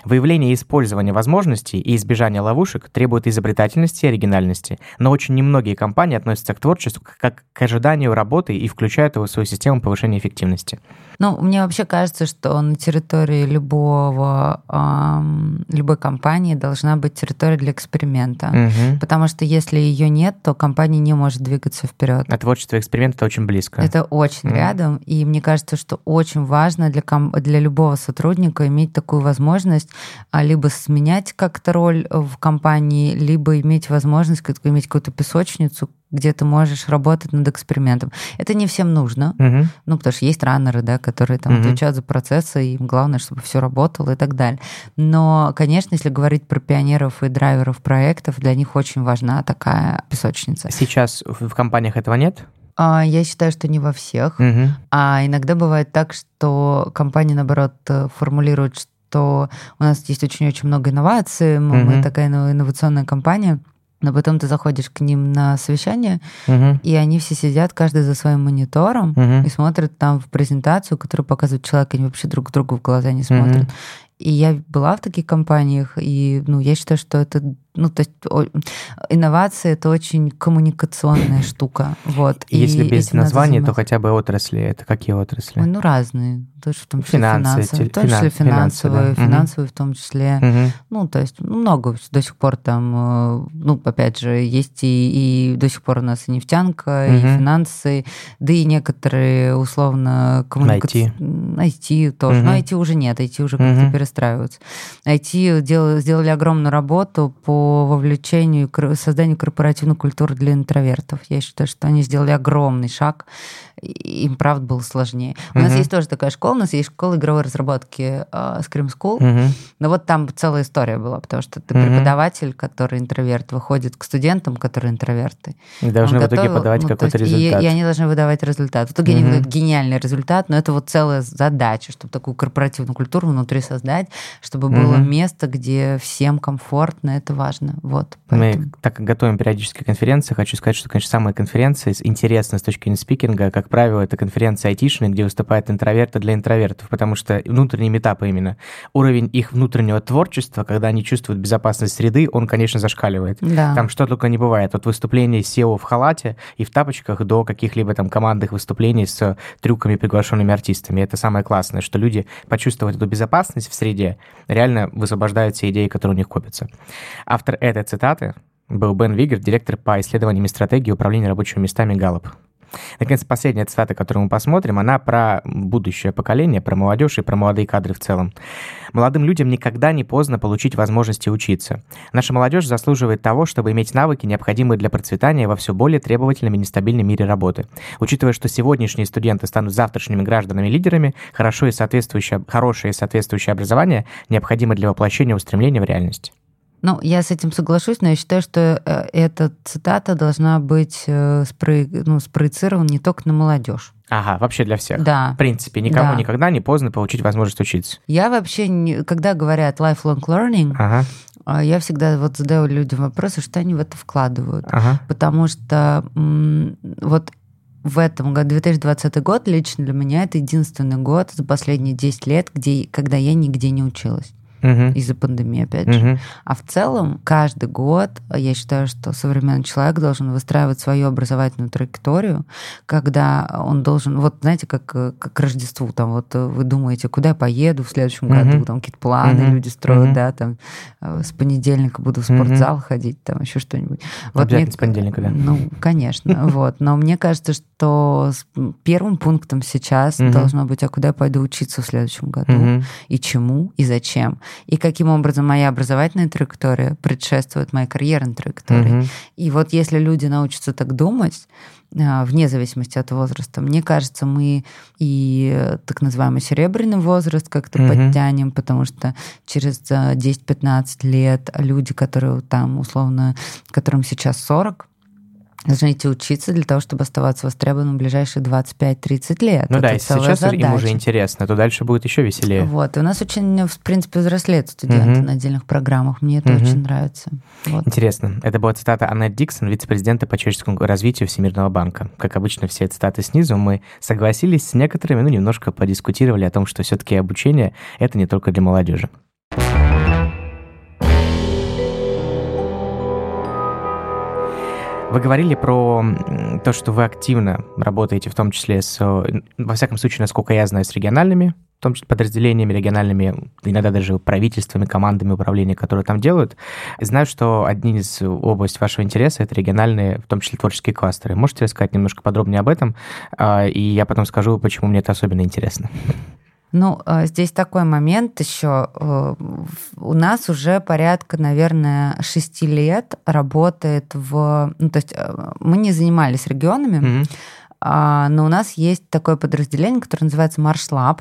Выявление и использование возможностей и избежание ловушек требует изобретательности и оригинальности, но очень немногие компании относятся к творчеству как к ожиданию работы и включают его в свою систему повышения эффективности. Ну, мне вообще кажется, что на территории любого, эм, любой компании должна быть территория для эксперимента, угу. потому что если ее нет, то компания не может двигаться вперед. А творчество и эксперимент — это очень близко. Это очень угу. рядом, и мне кажется, что очень важно для, ком- для любого сотрудника иметь такую возможность либо сменять как-то роль в компании, либо иметь возможность как-то, иметь какую-то песочницу, где ты можешь работать над экспериментом. Это не всем нужно, uh-huh. ну, потому что есть раннеры, да, которые там, uh-huh. отвечают за процессы, и им главное, чтобы все работало и так далее. Но, конечно, если говорить про пионеров и драйверов проектов, для них очень важна такая песочница. Сейчас в компаниях этого нет? Я считаю, что не во всех. Uh-huh. А иногда бывает так, что компании, наоборот, формулируют, что что у нас есть очень-очень много инноваций, mm-hmm. мы такая инновационная компания, но потом ты заходишь к ним на совещание, uh-huh. и они все сидят, каждый за своим монитором, uh-huh. и смотрят там в презентацию, которую показывает человек, они вообще друг другу в глаза не смотрят. Uh-huh. И я была в таких компаниях, и ну, я считаю, что это, ну, то есть, о, инновация — это очень коммуникационная штука. Вот. И если и без названий, то хотя бы отрасли. Это какие отрасли? Ой, ну, разные. Тоже, в том числе финансовые, финансы, в том числе финансовые, финансы, да. финансовые, mm-hmm. в том числе. Mm-hmm. Ну, то есть много до сих пор там, ну, опять же, есть и, и до сих пор у нас и нефтянка, mm-hmm. и финансы, да и некоторые условно коммуникации. ай ти. ай ти тоже. Mm-hmm. Но ай ти уже нет, ай ти уже mm-hmm. как-то перестраиваются. ай ти дел... сделали огромную работу по вовлечению, созданию корпоративной культуры для интровертов. Я считаю, что они сделали огромный шаг, им, правда, было сложнее. У mm-hmm. нас есть тоже такая школа, у нас есть школа игровой разработки uh, Scream School, uh-huh. но вот там целая история была, потому что ты uh-huh. преподаватель, который интроверт, выходит к студентам, которые интроверты. И должны он в итоге готовил, подавать ну, какой-то есть, результат. И, и они должны выдавать результат. В итоге uh-huh. они выдают гениальный результат, но это вот целая задача, чтобы такую корпоративную культуру внутри создать, чтобы uh-huh. было место, где всем комфортно, это важно. Вот, поэтому. Мы так как готовим периодически конференции, хочу сказать, что, конечно, самые конференции интересны с точки зрения спикинга, как правило, это конференции айтишные, где выступают интроверты для интровертов, интровертов, потому что внутренние метапы именно. Уровень их внутреннего творчества, когда они чувствуют безопасность среды, он, конечно, зашкаливает. Да. Там что только не бывает. От выступления сео в халате и в тапочках до каких-либо там командных выступлений с трюками, приглашенными артистами. Это самое классное, что люди, почувствовав эту безопасность в среде, реально высвобождают все идеи, которые у них копятся. Автор этой цитаты был Бен Вигер, директор по исследованиям и стратегии управления рабочими местами Галлоп. Наконец, последняя цитата, которую мы посмотрим, она про будущее поколение, про молодежь и про молодые кадры в целом. «Молодым людям никогда не поздно получить возможности учиться. Наша молодежь заслуживает того, чтобы иметь навыки, необходимые для процветания во все более требовательном и нестабильном мире работы. Учитывая, что сегодняшние студенты станут завтрашними гражданами-лидерами, хорошо и соответствующее, хорошее и соответствующее образование необходимо для воплощения устремления в реальность». Ну, я с этим соглашусь, но я считаю, что эта цитата должна быть спро... ну, спроецирована не только на молодежь. Ага, вообще для всех. Да. В принципе, никому да. никогда не поздно получить возможность учиться. Я вообще, не... когда говорят lifelong learning, ага. я всегда вот задаю людям вопросы, что они в это вкладывают. Ага. Потому что м- вот... В этом году, две тысячи двадцатый год, лично для меня это единственный год за последние десять лет, где, когда я нигде не училась. Uh-huh. Из-за пандемии, опять же. Uh-huh. А в целом, каждый год, я считаю, что современный человек должен выстраивать свою образовательную траекторию, когда он должен, вот знаете, как, как к Рождеству, там вот вы думаете, куда я поеду в следующем uh-huh. году, там какие-то планы uh-huh. люди строят, uh-huh. да, там с понедельника буду в спортзал uh-huh. ходить, там еще что-нибудь. Вот обязательно мне, с понедельника, да. Ну, конечно, вот. Но мне кажется, что первым пунктом сейчас должно быть, а куда я пойду учиться в следующем году, и чему, и зачем. И каким образом моя образовательная траектория предшествует моей карьерной траектории. Mm-hmm. И вот если люди научатся так думать, вне зависимости от возраста, мне кажется, мы и так называемый серебряный возраст как-то mm-hmm. подтянем, потому что через десять-пятнадцать лет люди, которые там условно, которым сейчас сорок, должны идти учиться для того, чтобы оставаться востребованным в ближайшие двадцать пять-тридцать лет. Ну это да, и сейчас задача. Им уже интересно, то дальше будет еще веселее. Вот, и у нас очень, в принципе, взрослеют студенты uh-huh. на отдельных программах, мне это uh-huh. очень нравится. Вот. Интересно. Это была цитата Аннет Диксон, вице-президента по человеческому развитию Всемирного банка. Как обычно, все цитаты снизу, мы согласились с некоторыми, ну, немножко подискутировали о том, что все-таки обучение — это не только для молодежи. Вы говорили про то, что вы активно работаете, в том числе, с, во всяком случае, насколько я знаю, с региональными, в том числе подразделениями региональными, иногда даже правительствами, командами управления, которые там делают. Знаю, что одни из областей вашего интереса — это региональные, в том числе творческие кластеры. Можете рассказать немножко подробнее об этом? И я потом скажу, почему мне это особенно интересно. Ну, здесь такой момент еще. У нас уже порядка, наверное, шести лет работает в... Ну, то есть мы не занимались регионами, mm-hmm. Но у нас есть такое подразделение, которое называется Marshlab.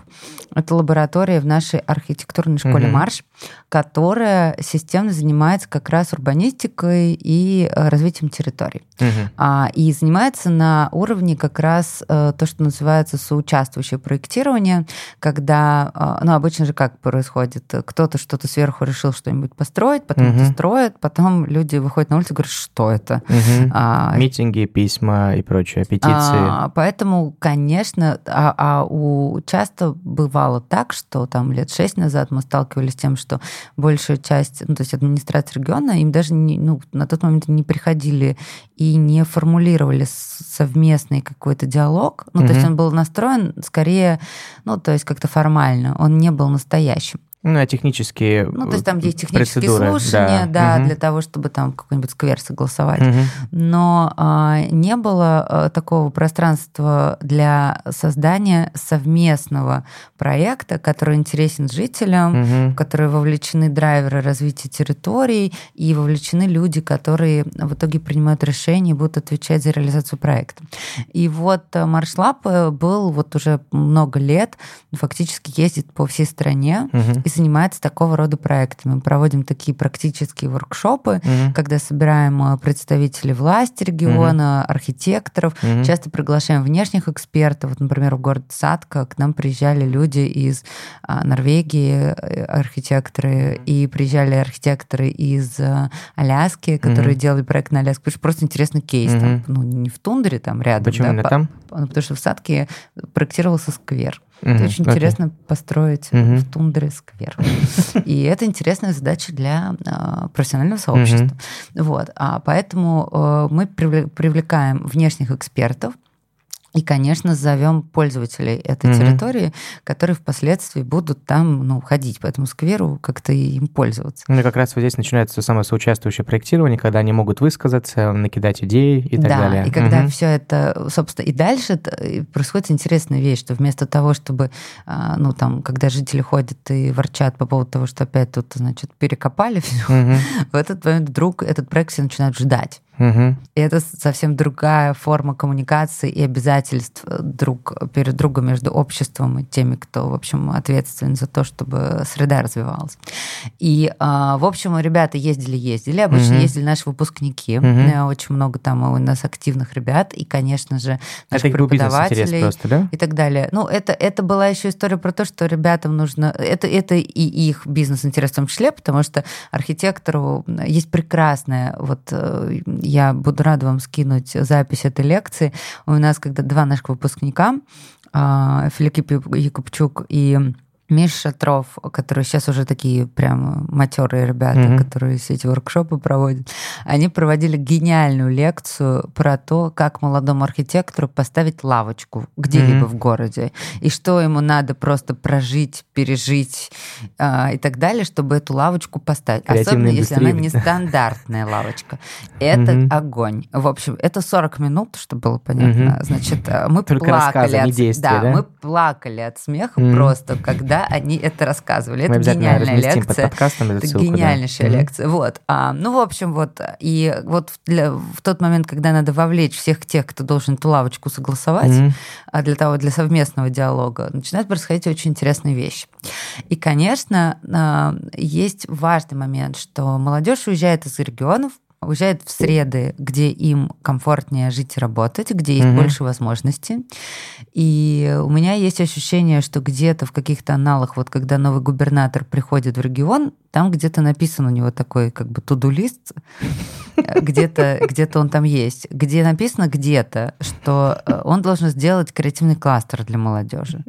Это лаборатория в нашей архитектурной школе mm-hmm. Марш, которая системно занимается как раз урбанистикой и развитием территорий. Mm-hmm. И занимается на уровне как раз то, что называется соучаствующее проектирование, когда, ну, обычно же как происходит, кто-то что-то сверху решил что-нибудь построить, потом mm-hmm. это строит, потом люди выходят на улицу и говорят, что это? Mm-hmm. А, митинги, письма и прочее, петиции. А, поэтому, конечно, а, а у, часто бывало так, что там лет шесть назад мы сталкивались с тем, что большая часть, ну, то есть администрация региона, им даже не, ну, на тот момент не приходили и не формулировали совместный какой-то диалог. Ну, mm-hmm. то есть он был настроен скорее, ну, то есть как-то формально, он не был настоящим. Ну, а технические процедуры. Ну, то есть там есть технические процедуры, слушания, да, да угу. для того, чтобы там какой-нибудь сквер согласовать. Угу. Но а, не было а, такого пространства для создания совместного проекта, который интересен жителям, угу. в который вовлечены драйверы развития территорий и вовлечены люди, которые в итоге принимают решения и будут отвечать за реализацию проекта. И вот Marshlab был вот уже много лет, фактически ездит по всей стране, угу. и занимается такого рода проектами. Мы проводим такие практические воркшопы, mm-hmm. когда собираем представителей власти региона, mm-hmm. архитекторов, mm-hmm. часто приглашаем внешних экспертов. Вот, например, в город Садка к нам приезжали люди из Норвегии, архитекторы, и приезжали архитекторы из Аляски, которые mm-hmm. делали проект на Аляске. Потому что просто интересный кейс. Mm-hmm. Там, ну, не в тундре, там рядом. Почему да, не по- там? Потому что в Садке проектировался сквер. Это mm-hmm. очень okay. интересно построить mm-hmm. в тундре сквер. И это интересная задача для э, профессионального сообщества. Mm-hmm. Вот. А поэтому э, мы привлекаем внешних экспертов и, конечно, зовем пользователей этой mm-hmm. территории, которые впоследствии будут там, ну, ходить по этому скверу, как-то им пользоваться. Ну, и как раз вот здесь начинается самое соучаствующее проектирование, когда они могут высказаться, накидать идеи и так да, далее. Да, и mm-hmm. когда все это, собственно, и дальше происходит интересная вещь, что вместо того, чтобы, ну, там, когда жители ходят и ворчат по поводу того, что опять тут, значит, перекопали все, mm-hmm. в этот момент вдруг этот проект все начинают ждать. Угу. И это совсем другая форма коммуникации и обязательств друг перед другом между обществом и теми, кто, в общем, ответственен за то, чтобы среда развивалась. И, в общем, ребята ездили-ездили, обычно угу. ездили наши выпускники, угу. очень много там у нас активных ребят, и, конечно же, наших это преподавателей просто, да? и так далее. Ну, это, это была еще история про то, что ребятам нужно... Это, это и их бизнес-интерес в том числе, потому что архитектору есть прекрасная... вот. Я буду рада вам скинуть запись этой лекции. У нас когда два наших выпускника, Филипп Якубчук и Миша Шатров, которые сейчас уже такие прям матерые ребята, mm-hmm. которые все эти воркшопы проводят, они проводили гениальную лекцию про то, как молодому архитектору поставить лавочку где-либо mm-hmm. в городе, и что ему надо просто прожить, пережить э, и так далее, чтобы эту лавочку поставить. Особенно, если она нестандартная лавочка. Это mm-hmm. огонь. В общем, это сорок минут, чтобы было понятно. Mm-hmm. Значит, мы только плакали от... действия, да, да? Мы плакали от смеха mm-hmm. просто, когда они это рассказывали. Мы это гениальная лекция. Это ссылку, гениальнейшая да? лекция. Mm-hmm. Вот. А, ну, в общем, вот. И вот для, в тот момент, когда надо вовлечь всех тех, кто должен эту лавочку согласовать, mm-hmm. для того, для совместного диалога, начинают происходить очень интересные вещи. И, конечно, есть важный момент, что молодежь уезжает из регионов, уезжает в среды, где им комфортнее жить и работать, где есть mm-hmm. больше возможностей. И у меня есть ощущение, что где-то в каких-то аналах, вот когда новый губернатор приходит в регион, там где-то написан у него такой как бы to-do-лист, где-то, где-то он там есть, где написано где-то, что он должен сделать креативный кластер для молодежи.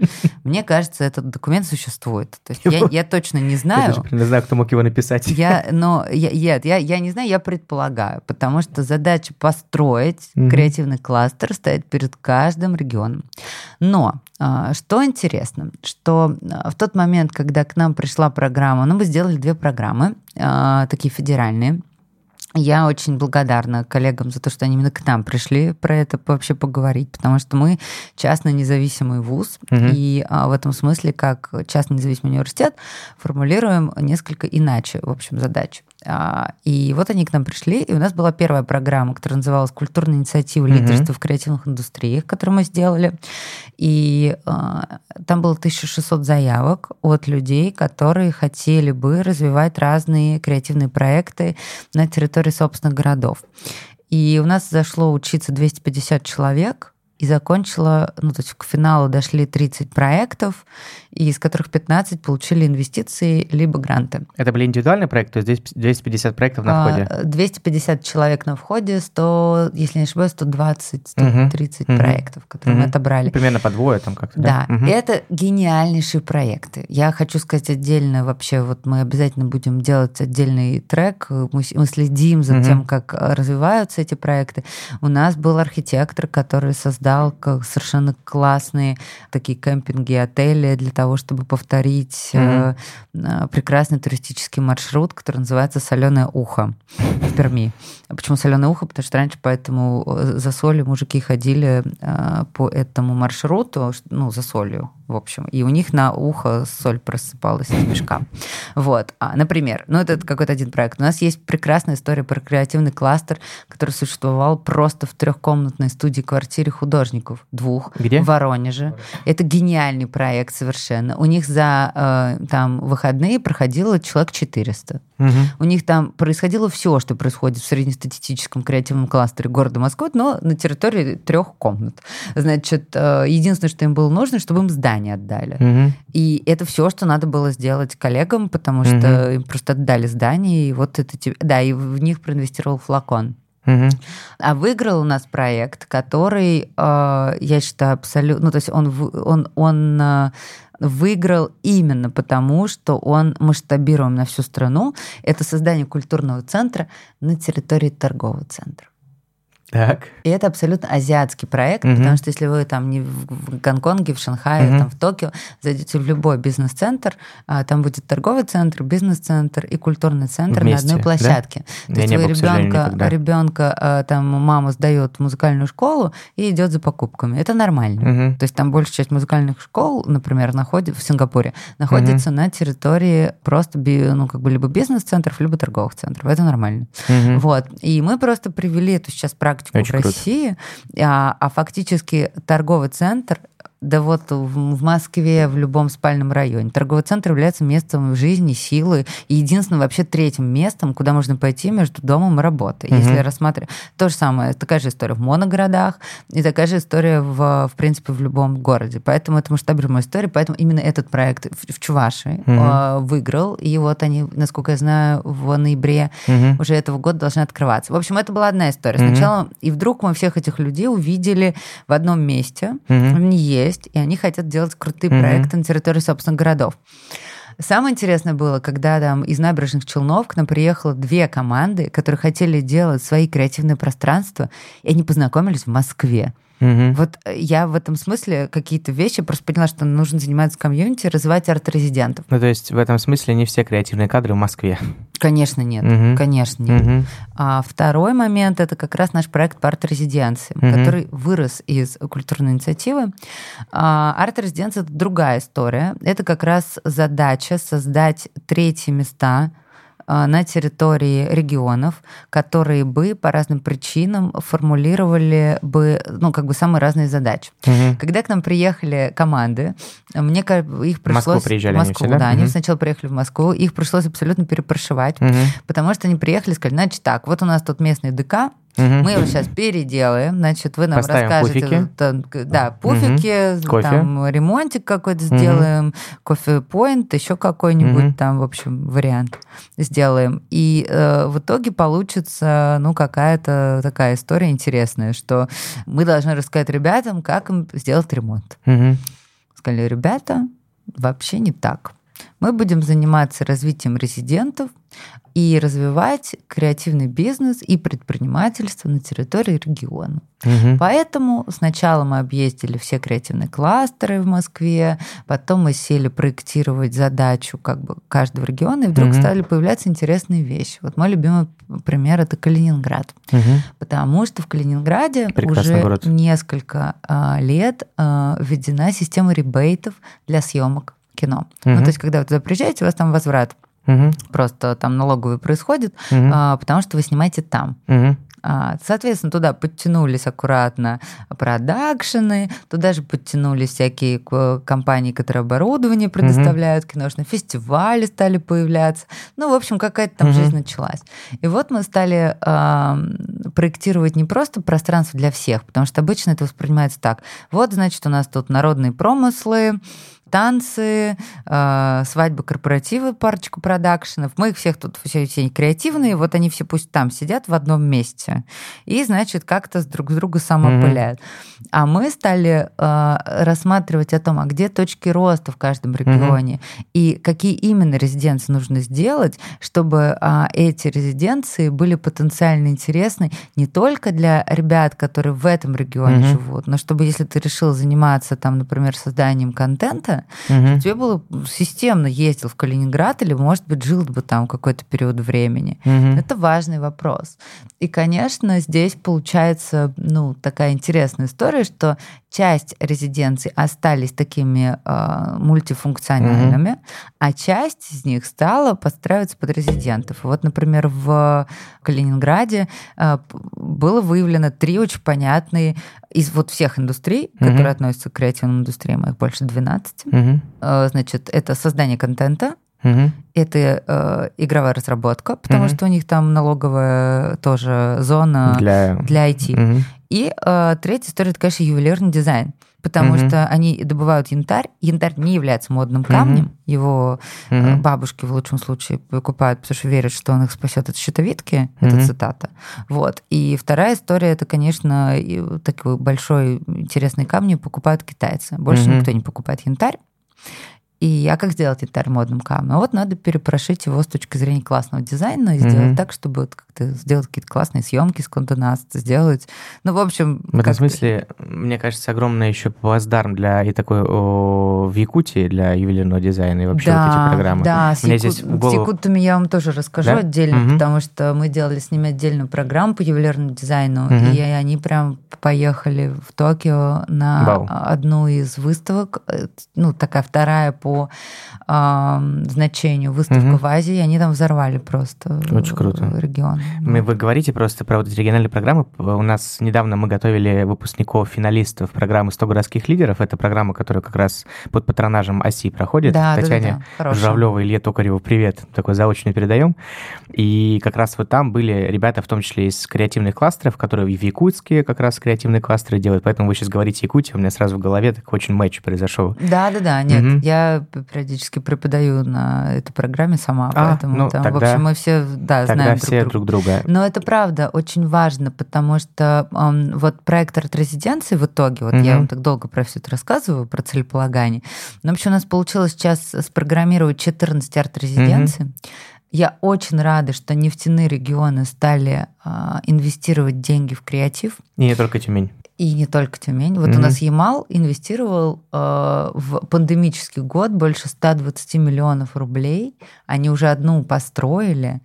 Мне кажется, этот документ существует. То есть я, я точно не знаю. Я даже не знаю, кто мог его написать. Я, но я, я, я, я не знаю, я предполагаю, потому что задача построить mm-hmm. креативный кластер стоит перед каждым регионом. Но что интересно, что в тот момент, когда к нам пришла программа, ну, мы сделали две программы, такие федеральные, Я очень благодарна коллегам за то, что они именно к нам пришли про это вообще поговорить, потому что мы частно-независимый вуз, угу. и а, в этом смысле, как частно-независимый университет, формулируем несколько иначе, в общем, задачи. А, и вот они к нам пришли, и у нас была первая программа, которая называлась «Культурная инициатива лидерства угу. в креативных индустриях», которую мы сделали. И а, там было тысяча шестьсот заявок от людей, которые хотели бы развивать разные креативные проекты на территории собственных городов. И у нас зашло учиться двести пятьдесят человек, и закончила, ну, то есть к финалу дошли тридцать проектов, из которых пятнадцать получили инвестиции либо гранты. Это были индивидуальные проекты, то есть двести пятьдесят проектов на входе? двести пятьдесят человек на входе, сто, если не ошибаюсь, сто двадцать - сто тридцать угу. проектов, которые угу. мы отобрали. Примерно по двое там как-то, да? Да, угу. это гениальнейшие проекты. Я хочу сказать отдельно вообще, вот мы обязательно будем делать отдельный трек, мы, мы следим за угу. тем, как развиваются эти проекты. У нас был архитектор, который создал совершенно классные такие кемпинги, отели для того, чтобы повторить mm-hmm. э, прекрасный туристический маршрут, который называется «Солёное ухо» в Перми. Почему «Солёное ухо»? Потому что раньше по этому за солью мужики ходили э, по этому маршруту, ну, за солью, в общем, и у них на ухо соль просыпалась из мешка. Вот, а, например, ну, это какой-то один проект. У нас есть прекрасная история про креативный кластер, который существовал просто в трехкомнатной студии-квартире художников, двух, Где? в Воронеже. Это гениальный проект совершенно. У них за э, там, выходные проходило человек четыреста. Угу. У них там происходило все, что происходит в среднестатистическом креативном кластере города Москвы, но на территории трех комнат. Значит, э, единственное, что им было нужно, чтобы им здание не отдали. Угу. И это все, что надо было сделать коллегам, потому угу. что им просто отдали здание, и вот это... Да, и в них проинвестировал Флакон. Угу. А выиграл у нас проект, который, э, я считаю, абсолютно... Ну, то есть он... он, он э, выиграл именно потому, что он масштабируем на всю страну. Это создание культурного центра на территории торгового центра. Так. И это абсолютно азиатский проект, угу. потому что если вы там не в Гонконге, в Шанхае, угу. там, в Токио, зайдете в любой бизнес-центр, там будет торговый центр, бизнес-центр и культурный центр вместе, на одной площадке. Да? То есть вы ребенка, ребенка, там мама сдает музыкальную школу и идет за покупками. Это нормально. Угу. То есть там большая часть музыкальных школ, например, находится в Сингапуре, находится угу. на территории просто ну, как бы либо бизнес-центров, либо торговых центров. Это нормально. Угу. Вот. И мы просто привели эту сейчас практику в России, а, а фактически торговый центр, да вот в Москве, в любом спальном районе, торговый центр является местом жизни, силы, и единственным вообще третьим местом, куда можно пойти между домом и работой. Угу. Если рассматривать... То же самое, такая же история в моногородах, и такая же история, в, в принципе, в любом городе. Поэтому это масштабируемая история, поэтому именно этот проект в, в Чувашии угу. выиграл, и вот они, насколько я знаю, в ноябре угу. уже этого года должны открываться. В общем, это была одна история. Угу. Сначала, и вдруг мы всех этих людей увидели в одном месте, угу. они есть, и они хотят делать крутые mm-hmm. проекты на территории собственных городов. Самое интересное было, когда там из Набережных Челнов к нам приехало две команды, которые хотели делать свои креативные пространства, и они познакомились в Москве. Mm-hmm. Вот я в этом смысле какие-то вещи просто поняла, что нужно заниматься комьюнити, развивать арт-резидентов. Ну, то есть в этом смысле не все креативные кадры в Москве? Конечно, нет. Mm-hmm. Конечно, нет. Mm-hmm. А второй момент — это как раз наш проект по арт-резиденциям, mm-hmm. который вырос из культурной инициативы. А, арт-резиденция — это другая история. Это как раз задача создать третьи места на территории регионов, которые бы по разным причинам формулировали бы, ну, как бы самые разные задачи. Угу. Когда к нам приехали команды, мне их пришлось... В Москву приезжали в Москву, они все, да? Да, угу. они сначала приехали в Москву, их пришлось абсолютно перепрошивать, угу. потому что они приехали и сказали, значит так, вот у нас тут местный ДК, угу. мы его сейчас переделаем, значит, вы нам Поставим расскажете... Пуфики. Да, пуфики, угу. там, ремонтик какой-то угу. сделаем, кофе-поинт, еще какой-нибудь угу. там, в общем, вариант сделаем. И э, в итоге получится, ну, какая-то такая история интересная, что мы должны рассказать ребятам, как им сделать ремонт. Угу. Сказали, ребята, вообще не так. Мы будем заниматься развитием резидентов и развивать креативный бизнес и предпринимательство на территории региона. Угу. Поэтому сначала мы объездили все креативные кластеры в Москве, потом мы сели проектировать задачу как бы каждого региона, и вдруг угу. стали появляться интересные вещи. Вот мой любимый пример – это Калининград. Угу. Потому что в Калининграде прекрасный уже город. Несколько а, лет а, введена система ребейтов для съемок кино. Угу. Ну, то есть, когда вы туда приезжаете, у вас там возврат. Угу. Просто там налоговый происходит, угу. а, потому что вы снимаете там. Угу. А, соответственно, туда подтянулись аккуратно продакшены, туда же подтянулись всякие компании, которые оборудование предоставляют, угу. киношные фестивали стали появляться. Ну, в общем, какая-то там угу. жизнь началась. И вот мы стали а, проектировать не просто пространство для всех, потому что обычно это воспринимается так. Вот, значит, у нас тут народные промыслы, танцы, э, свадьбы, корпоративы, парочку продакшенов. Мы их всех тут, все, все креативные, вот они все пусть там сидят в одном месте. И, значит, как-то друг с друга самопыляют. Mm-hmm. А мы стали э, рассматривать о том, а где точки роста в каждом регионе, mm-hmm. и какие именно резиденции нужно сделать, чтобы э, эти резиденции были потенциально интересны не только для ребят, которые в этом регионе mm-hmm. живут, но чтобы, если ты решил заниматься, там, например, созданием контента, угу. тебе было системно ездил в Калининград или, может быть, жил бы там какой-то период времени. Угу. Это важный вопрос. И, конечно, здесь получается ну, такая интересная история, что часть резиденций остались такими э, мультифункциональными, угу. а часть из них стала подстраиваться под резидентов. Вот, например, в Калининграде э, было выявлено три очень понятные из вот всех индустрий, угу. которые относятся к креативным индустриям, их больше двенадцать. Uh-huh. Значит, это создание контента, uh-huh. это э, игровая разработка, потому uh-huh. что у них там налоговая тоже зона для, для ай ти. Uh-huh. И э, третья история, это, конечно, ювелирный дизайн, потому uh-huh. что они добывают янтарь. Янтарь не является модным камнем, uh-huh. его uh-huh. бабушки в лучшем случае покупают, потому что верят, что он их спасет от щитовидки, uh-huh. это цитата. Вот. И вторая история, это, конечно, такой большой интересный камень покупают китайцы. Больше uh-huh. никто не покупает янтарь. И, а как сделать янтарь модным камнем? А вот надо перепрошить его с точки зрения классного дизайна и mm-hmm. сделать так, чтобы как-то сделать какие-то классные съемки с контунаста, сделать... Ну, в общем... В этом смысле, мне кажется, огромный еще плацдарм для и такой о, в Якутии для ювелирного дизайна и вообще да, вот эти программы. Да, с, Яку... голову... с якутами я вам тоже расскажу да? отдельно, mm-hmm. потому что мы делали с ними отдельную программу по ювелирному дизайну, mm-hmm. и они прям поехали в Токио на Бау. Одну из выставок, ну, такая вторая по значению выставка угу. в Азии, они там взорвали просто очень круто. Регион. Мы, вы говорите просто про вот эти региональные программы. У нас недавно мы готовили выпускников-финалистов программы «сто городских лидеров». Это программа, которая как раз под патронажем ОСИ проходит. Да, Татьяне да, да. Журавлёвой, Илье Токареву привет. Такой заочный передаем. И как раз вот там были ребята, в том числе из креативных кластеров, которые в Якутске как раз креативные кластеры делают. Поэтому вы сейчас говорите «Якутия», у меня сразу в голове такой очень матч произошел. Да-да-да, нет, угу. я периодически преподаю на этой программе сама, а, поэтому ну, там, тогда, в общем, мы все да, знаем друг, все друг друга. Но это правда очень важно, потому что он, вот проект арт-резиденции в итоге, вот mm-hmm. я вам так долго про все это рассказываю, про целеполагание, но вообще у нас получилось сейчас спрограммировать четырнадцать арт-резиденций. Mm-hmm. Я очень рада, что нефтяные регионы стали а, инвестировать деньги в креатив. И не только Тюмень. И не только Тюмень. Вот mm-hmm. у нас Ямал инвестировал э, в пандемический год больше сто двадцать миллионов рублей. Они уже одну построили,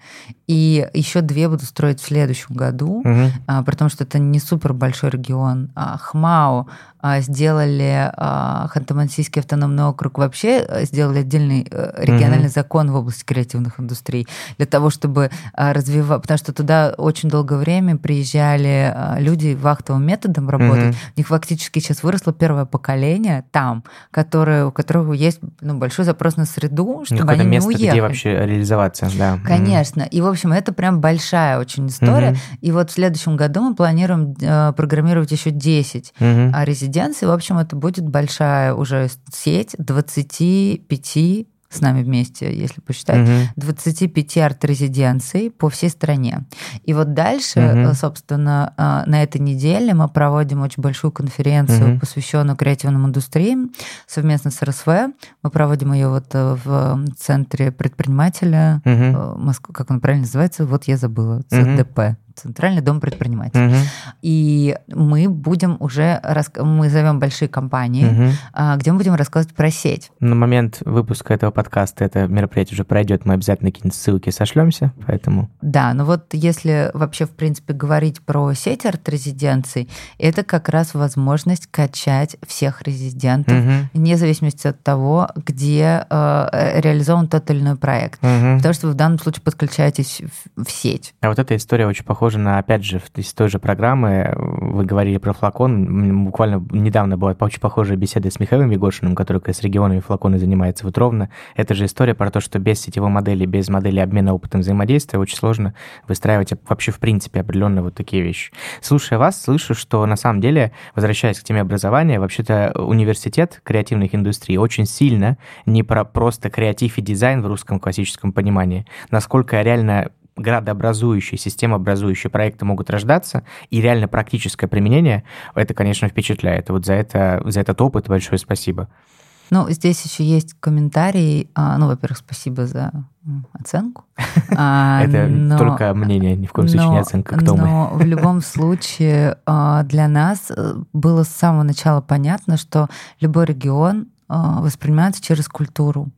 и еще две будут строить в следующем году, mm-hmm. э, потому что это не супер большой регион. А Хмао э, сделали, э, Ханты-Мансийский автономный округ вообще э, сделали отдельный э, региональный mm-hmm. закон в области креативных индустрий для того, чтобы э, развивать... Потому что туда очень долгое время приезжали э, люди вахтовым методом, Mm-hmm. У них фактически сейчас выросло первое поколение там, которое, у которого есть ну, большой запрос на среду, чтобы Никакое они место, не уехали. Где вообще реализоваться, да. Конечно. Mm-hmm. И, в общем, это прям большая очень история. Mm-hmm. И вот в следующем году мы планируем э, программировать еще десять mm-hmm. резиденций. В общем, это будет большая уже сеть двадцати пяти с нами вместе, если посчитать, uh-huh. двадцать пять арт-резиденций по всей стране. И вот дальше, uh-huh. собственно, на этой неделе мы проводим очень большую конференцию, uh-huh. посвященную креативным индустриям, совместно с эр эс вэ. Мы проводим ее вот в центре предпринимателя, uh-huh. Москвы, как он правильно называется, вот я забыла, цэ дэ пэ. Uh-huh. Центральный дом предпринимателей. Uh-huh. И мы будем уже... Рас... Мы зовем большие компании, uh-huh. где мы будем рассказывать про сеть. На момент выпуска этого подкаста это мероприятие уже пройдет, мы обязательно какие-нибудь ссылки сошлемся, поэтому... Да, ну вот если вообще, в принципе, говорить про сеть арт-резиденций, это как раз возможность качать всех резидентов, uh-huh. вне зависимости от того, где э, реализован тот или иной проект. Uh-huh. Потому что вы в данном случае подключаетесь в, в сеть. А вот эта история очень похожа на, опять же, из той же программы вы говорили про Флакон. Буквально недавно была очень похожая беседа с Михаилом Егоршиным, который с регионами Флакона занимается вот ровно. Это же история про то, что без сетевой модели, без модели обмена опытом взаимодействия очень сложно выстраивать вообще в принципе определенные вот такие вещи. Слушая вас, слышу, что на самом деле, возвращаясь к теме образования, вообще-то университет креативных индустрий очень сильно не про просто креатив и дизайн в русском классическом понимании. Насколько реально градообразующие, системообразующие проекты могут рождаться, и реально практическое применение, это, конечно, впечатляет. Вот за это, за этот опыт большое спасибо. Ну, здесь еще есть комментарий. Ну, во-первых, спасибо за оценку. Это только мнение, ни в коем случае не оценка, кто мы. Но в любом случае для нас было с самого начала понятно, что любой регион воспринимается через культуру.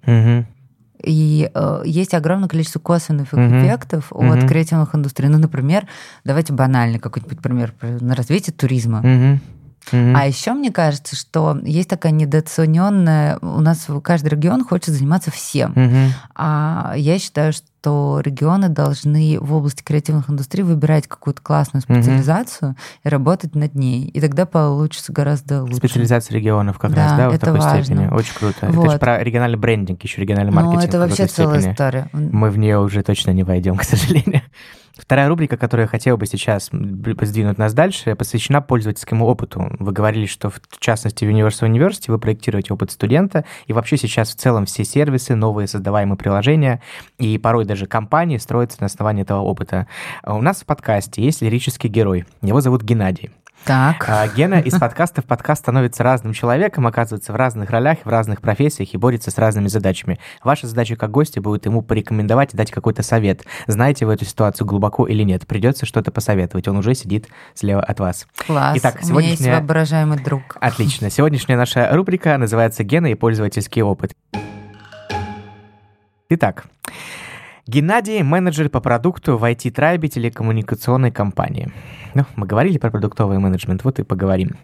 И э, есть огромное количество косвенных mm-hmm. эффектов mm-hmm. от креативных индустрий. Ну, например, давайте банально какой-нибудь пример на развитие туризма. Mm-hmm. Mm-hmm. А еще мне кажется, что есть такая недооцененная... У нас каждый регион хочет заниматься всем. Mm-hmm. А я считаю, что то регионы должны в области креативных индустрий выбирать какую-то классную специализацию mm-hmm. и работать над ней. И тогда получится гораздо лучше. Специализация регионов как да, раз, да, вот в такой важно. Степени. Очень круто. Вот. Это же про региональный брендинг, еще региональный маркетинг. Ну, это вообще целая степени. История. Мы в нее уже точно не войдем, к сожалению. Вторая рубрика, которую я хотел бы сейчас сдвинуть нас дальше, посвящена пользовательскому опыту. Вы говорили, что в частности в Universal University вы проектируете опыт студента, и вообще сейчас в целом все сервисы, новые создаваемые приложения, и порой даже компании строятся на основании этого опыта. У нас в подкасте есть лирический герой, его зовут Геннадий. Так. Гена из подкаста в подкаст становится разным человеком, оказывается в разных ролях, в разных профессиях и борется с разными задачами. Ваша задача как гостя будет ему порекомендовать и дать какой-то совет. Знаете вы эту ситуацию глубоко или нет? Придется что-то посоветовать. Он уже сидит слева от вас. Класс. Итак, сегодняшняя... У меня есть воображаемый друг. Отлично. Сегодняшняя наша рубрика называется «Гена и пользовательский опыт». Итак... Геннадий – менеджер по продукту в ай ти-трайбе телекоммуникационной компании. Ну, мы говорили про продуктовый менеджмент, вот и поговорим.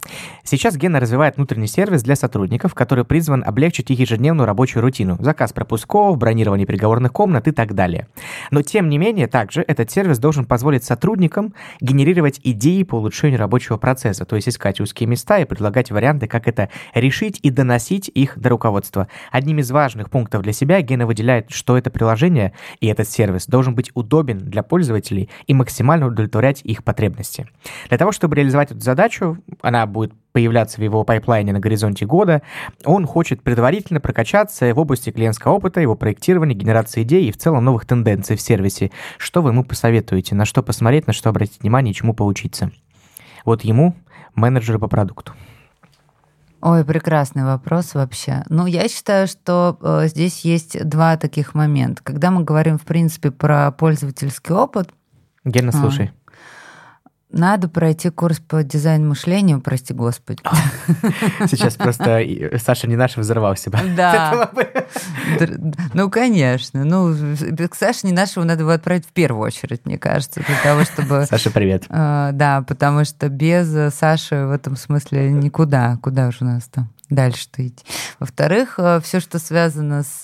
Сейчас Гена развивает внутренний сервис для сотрудников, который призван облегчить их ежедневную рабочую рутину. Заказ пропусков, бронирование переговорных комнат и так далее. Но, тем не менее, также этот сервис должен позволить сотрудникам генерировать идеи по улучшению рабочего процесса, то есть искать узкие места и предлагать варианты, как это решить и доносить их до руководства. Одним из важных пунктов для себя Гена выделяет, что это приложение и этот сервис должен быть удобен для пользователей и максимально удовлетворять их потребности. Для того, чтобы реализовать эту задачу, она будет появляться в его пайплайне на горизонте года, он хочет предварительно прокачаться в области клиентского опыта, его проектирования, генерации идей и в целом новых тенденций в сервисе. Что вы ему посоветуете, на что посмотреть, на что обратить внимание и чему поучиться? Вот ему, менеджеру по продукту. Ой, прекрасный вопрос вообще. Ну, я считаю, что э, здесь есть два таких момента. Когда мы говорим, в принципе, про пользовательский опыт... Гена, а, слушай. Надо пройти курс по дизайн-мышлению, прости господи. Сейчас просто Саша Нинашев взорвался бы. Да. Ну, конечно. Ну, к Саше Нинашеву надо его отправить в первую очередь, мне кажется, для того, чтобы... Саша, привет. Да, потому что без Саши в этом смысле никуда. Куда же у нас там дальше-то идти? Во-вторых, все, что связано с...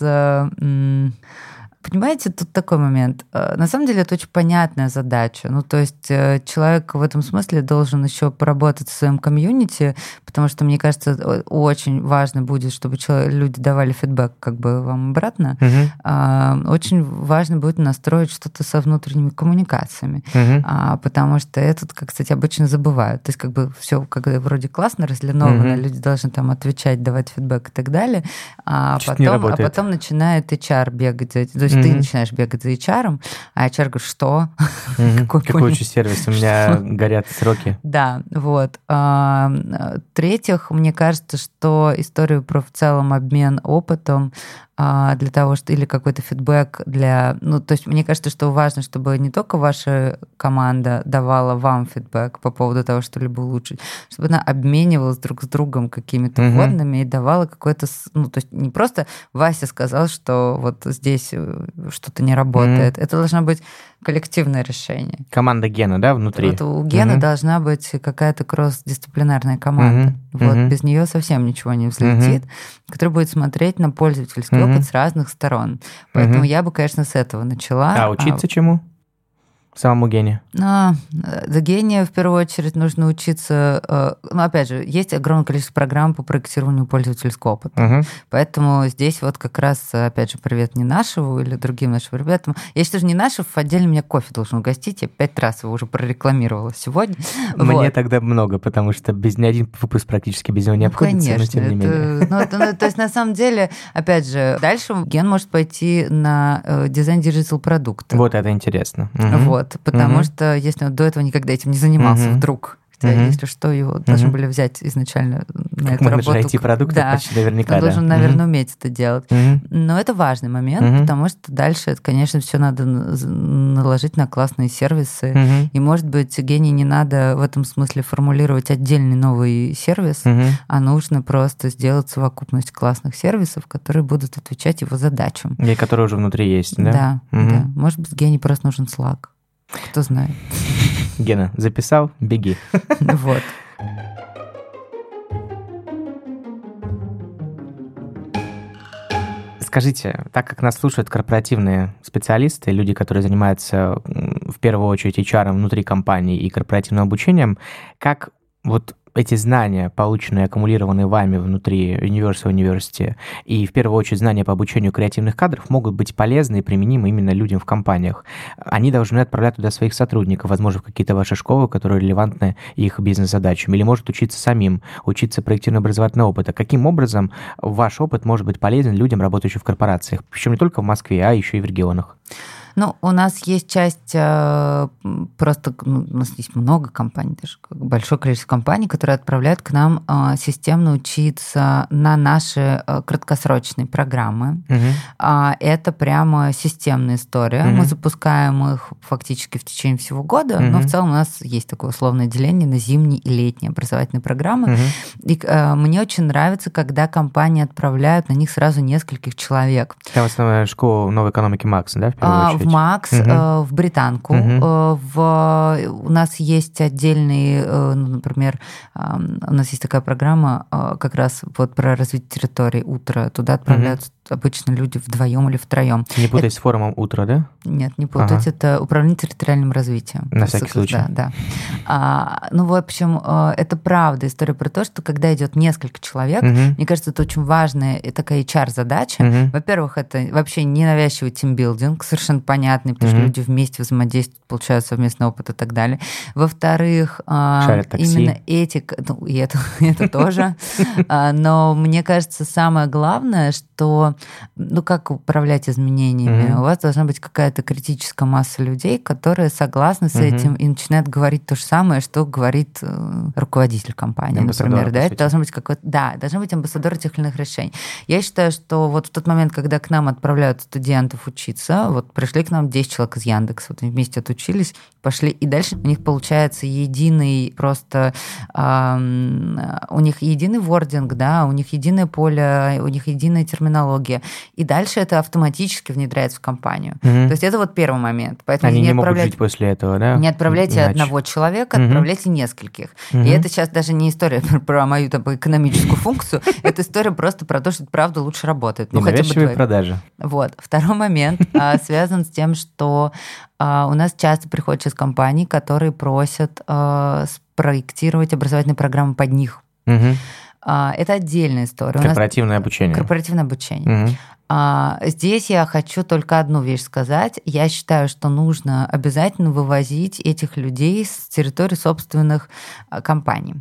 Понимаете, тут такой момент. На самом деле это очень понятная задача. Ну, то есть человек в этом смысле должен еще поработать в своем комьюнити, потому что, мне кажется, очень важно будет, чтобы люди давали фидбэк как бы вам обратно. Угу. Очень важно будет настроить что-то со внутренними коммуникациями, угу. потому что это, кстати, обычно забывают. То есть как бы все когда вроде классно, разлиновано, угу. люди должны там отвечать, давать фидбэк и так далее, а потом, а потом начинает эйч ар бегать. То есть mm-hmm. ты начинаешь бегать за эйч ар, а эйч ар говорит, что? Mm-hmm. Какой, Какой еще сервис? У меня горят сроки. Да, вот. В-третьих, мне кажется, что историю про в целом обмен опытом для того, что или какой-то фидбэк для... Ну, то есть мне кажется, что важно, чтобы не только ваша команда давала вам фидбэк по поводу того, что либо улучшить, чтобы она обменивалась друг с другом какими-то mm-hmm. вводными и давала какое-то... Ну, то есть не просто Вася сказал, что вот здесь что-то не работает. Mm-hmm. Это должно быть коллективное решение. Команда Гена, да, внутри? Вот у Гена mm-hmm. должна быть какая-то кросс-дисциплинарная команда. Mm-hmm. Вот mm-hmm. без нее совсем ничего не взлетит, mm-hmm. которая будет смотреть на пользовательский mm-hmm. опыт с разных сторон. Поэтому mm-hmm. я бы, конечно, с этого начала. А учиться а... чему? Самому гению? А, до гения, в первую очередь, нужно учиться... Э, ну, опять же, есть огромное количество программ по проектированию пользовательского опыта. Uh-huh. Поэтому здесь вот как раз, опять же, привет Нинашеву или другим нашим ребятам. Я считаю, что Нинашев отдельно меня кофе должен угостить. Я пять раз его уже прорекламировала сегодня. Мне вот. Тогда много, потому что без ни один выпуск практически без него не обходится, ну, конечно, но тем не это, менее. Ну, это, ну, то есть, на самом деле, опять же, дальше Ген может пойти на э, дизайн-диджитал продукта. Вот это интересно. Uh-huh. Вот. Потому mm-hmm. что если он до этого никогда этим не занимался, mm-hmm. вдруг, хотя, mm-hmm. если что, его mm-hmm. должны были взять изначально на как эту работу. Как менеджер ай ти-продукта, да, почти наверняка. Он да. должен, наверное, mm-hmm. уметь это делать. Mm-hmm. Но это важный момент, mm-hmm. потому что дальше, это, конечно, все надо наложить на классные сервисы. Mm-hmm. И, может быть, гений не надо в этом смысле формулировать отдельный новый сервис, mm-hmm. а нужно просто сделать совокупность классных сервисов, которые будут отвечать его задачам. И которые уже внутри есть, да? Да, mm-hmm. да. Может быть, гений просто нужен Slack. Кто знает. Гена, записал? Беги. Вот. Скажите, так как нас слушают корпоративные специалисты, люди, которые занимаются в первую очередь эйч ар внутри компании и корпоративным обучением, как вот эти знания, полученные, аккумулированные вами внутри Universal University, и в первую очередь знания по обучению креативных кадров, могут быть полезны и применимы именно людям в компаниях. Они должны отправлять туда своих сотрудников, возможно, в какие-то ваши школы, которые релевантны их бизнес-задачам, или может учиться самим, учиться проективно-образовательного опыта. Каким образом ваш опыт может быть полезен людям, работающим в корпорациях, причем не только в Москве, а еще и в регионах? Ну, у нас есть часть, э, просто ну, у нас есть много компаний, даже большое количество компаний, которые отправляют к нам э, системно учиться на наши э, краткосрочные программы. Uh-huh. Э, это прямо системная история. Uh-huh. Мы запускаем их фактически в течение всего года, uh-huh. но в целом у нас есть такое условное деление на зимние и летние образовательные программы. Uh-huh. И э, мне очень нравится, когда компании отправляют на них сразу нескольких человек. Это в основном школа новой экономики Макса, да, в первую очередь? В Макс, uh-huh. э, в Британку. Uh-huh. Э, в, у нас есть отдельные, э, ну, например, э, у нас есть такая программа э, как раз вот про развитие территории «Утро». Туда отправляются uh-huh. обычно люди вдвоем или втроем. Не путать это... с форумом «Утро», да? Нет, не путать. Ага. Это управление территориальным развитием. На всякий да, случай. Да, да. А, ну, в общем, э, это правда история про то, что когда идет несколько человек, uh-huh. мне кажется, это очень важная такая эйч ар-задача. Uh-huh. Во-первых, это вообще ненавязчивый тимбилдинг, совершенно понятный, потому mm-hmm. что люди вместе взаимодействуют, получают совместный опыт и так далее. Во-вторых, э, именно эти... Ну, и это, это тоже. Но мне кажется, самое главное, что... Ну, как управлять изменениями? Mm-hmm. У вас должна быть какая-то критическая масса людей, которые согласны с mm-hmm. этим и начинают говорить то же самое, что говорит руководитель компании, амбассадор, например. Да? Это должен быть какой-то... Да, должен быть амбассадор тех или иных решений. Я считаю, что вот в тот момент, когда к нам отправляют студентов учиться, вот пришли пришли к нам десять человек из Яндекса, вот они вместе отучились, пошли, и дальше у них получается единый просто, э, у них единый вординг, да, у них единое поле, у них единая терминология, и дальше это автоматически внедряется в компанию. Mm-hmm. То есть это вот первый момент. Поэтому они не, не могут жить после этого, да? Не отправляйте Иначе. одного человека, mm-hmm. отправляйте нескольких. Mm-hmm. И это сейчас даже не история про, про мою там, экономическую функцию, это история просто про то, что это правда лучше работает. Ну, хотя бы продажи. Вот. Второй момент связан с тем, что у нас часто приходят сейчас компании, которые просят спроектировать образовательные программы под них. Это отдельная история. Корпоративное обучение. Корпоративное обучение. Здесь я хочу только одну вещь сказать. Я считаю, что нужно обязательно вывозить этих людей с территории собственных компаний.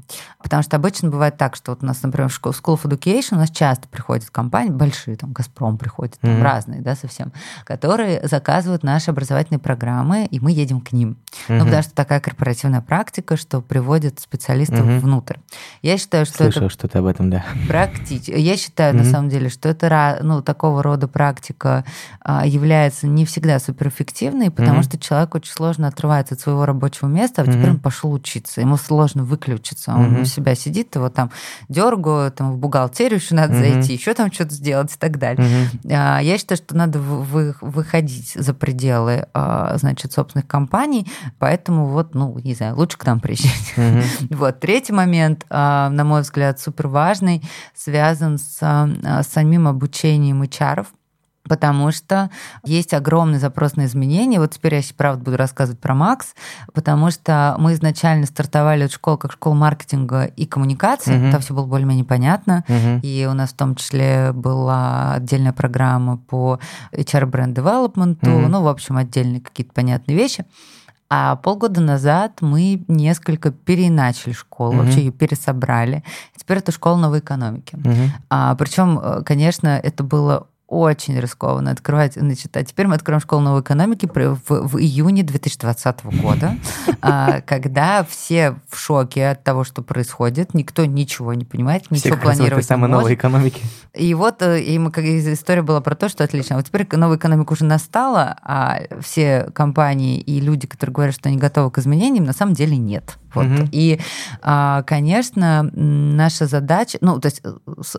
Потому что обычно бывает так, что вот у нас, например, в School of Education у нас часто приходят компании, большие, там «Газпром» приходят, там mm-hmm. разные, да, совсем, которые заказывают наши образовательные программы, и мы едем к ним. Mm-hmm. Ну, потому что такая корпоративная практика, что приводят специалистов mm-hmm. внутрь. Я считаю, что Слышал, это... что-то об этом, да. Практически. Я считаю, mm-hmm. на самом деле, что это, ну, такого рода практика а, является не всегда суперэффективной, потому mm-hmm. что человек очень сложно отрывается от своего рабочего места, а mm-hmm. теперь он пошел учиться, ему сложно выключиться, он mm-hmm. у себя сидит, его там дергают, там в бухгалтерию еще надо mm-hmm. зайти, еще там что-то сделать и так далее. Mm-hmm. А, я считаю, что надо вы, выходить за пределы а, значит, собственных компаний, поэтому вот, ну, не знаю, лучше к нам приезжать. Mm-hmm. Вот. Третий момент, а, на мой взгляд, суперважный, связан с, а, с самим обучением и потому что есть огромный запрос на изменения. Вот теперь я, правда, буду рассказывать про Макс, потому что мы изначально стартовали эту школу как школу маркетинга и коммуникации. Uh-huh. Там все было более-менее понятно. Uh-huh. И у нас в том числе была отдельная программа по эйч ар бренд девелопменту. Uh-huh. Ну, в общем, отдельные какие-то понятные вещи. А полгода назад мы несколько переначали школу, mm-hmm. вообще ее пересобрали. Теперь это школа новой экономики. Mm-hmm. А, причем, конечно, это было очень рискованно открывать. Значит, а теперь мы откроем школу новой экономики в, в июне две тысячи двадцатого года, когда все в шоке от того, что происходит, никто ничего не понимает, ничего планировать не может. И вот и мы, как, история была про то, что отлично. Вот теперь новая экономика уже настала, а все компании и люди, которые говорят, что они готовы к изменениям, на самом деле нет. Вот. Mm-hmm. И, конечно, наша задача... Ну, то есть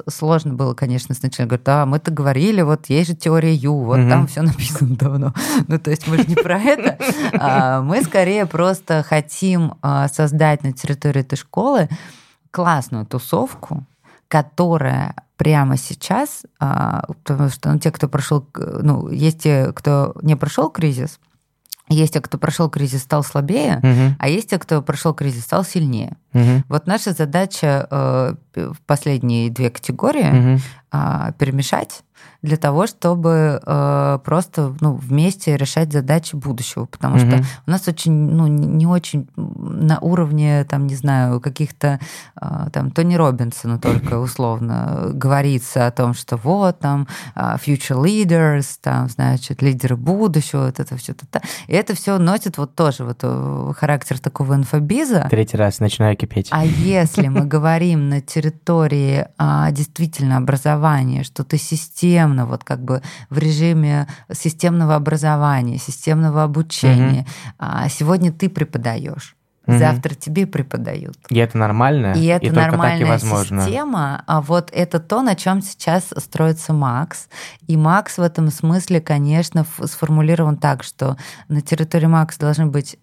сложно было, конечно, сначала говорить, а, мы-то говорили, вот есть же теория Ю, вот mm-hmm. там все написано давно. Ну, то есть мы же не про это. Мы скорее просто хотим создать на территории этой школы классную тусовку, которая... прямо сейчас, потому что ну, те, кто прошел, ну, есть те, кто не прошел кризис, есть те, кто прошел кризис, стал слабее, угу. а есть те, кто прошел кризис, стал сильнее. Угу. Вот наша задача в последние две категории угу. перемешать для того, чтобы э, просто ну, вместе решать задачи будущего. Потому mm-hmm. что у нас очень, ну, не очень на уровне, там, не знаю, каких-то, э, там, Тони Роббинсона только условно говорится о том, что вот, там, future leaders, там, значит, лидеры будущего, вот это все. И это все носит вот тоже вот характер такого инфобиза. Третий раз начинаю кипеть. А если мы говорим на территории действительно образования, что ты система вот как бы в режиме системного образования, системного обучения. Mm-hmm. Сегодня ты преподаешь, mm-hmm. завтра тебе преподают. И это нормально, и, это и только так и возможно. Система, а вот это то, на чем сейчас строится Макс. И Макс в этом смысле, конечно, сформулирован так, что на территории Макс должны быть...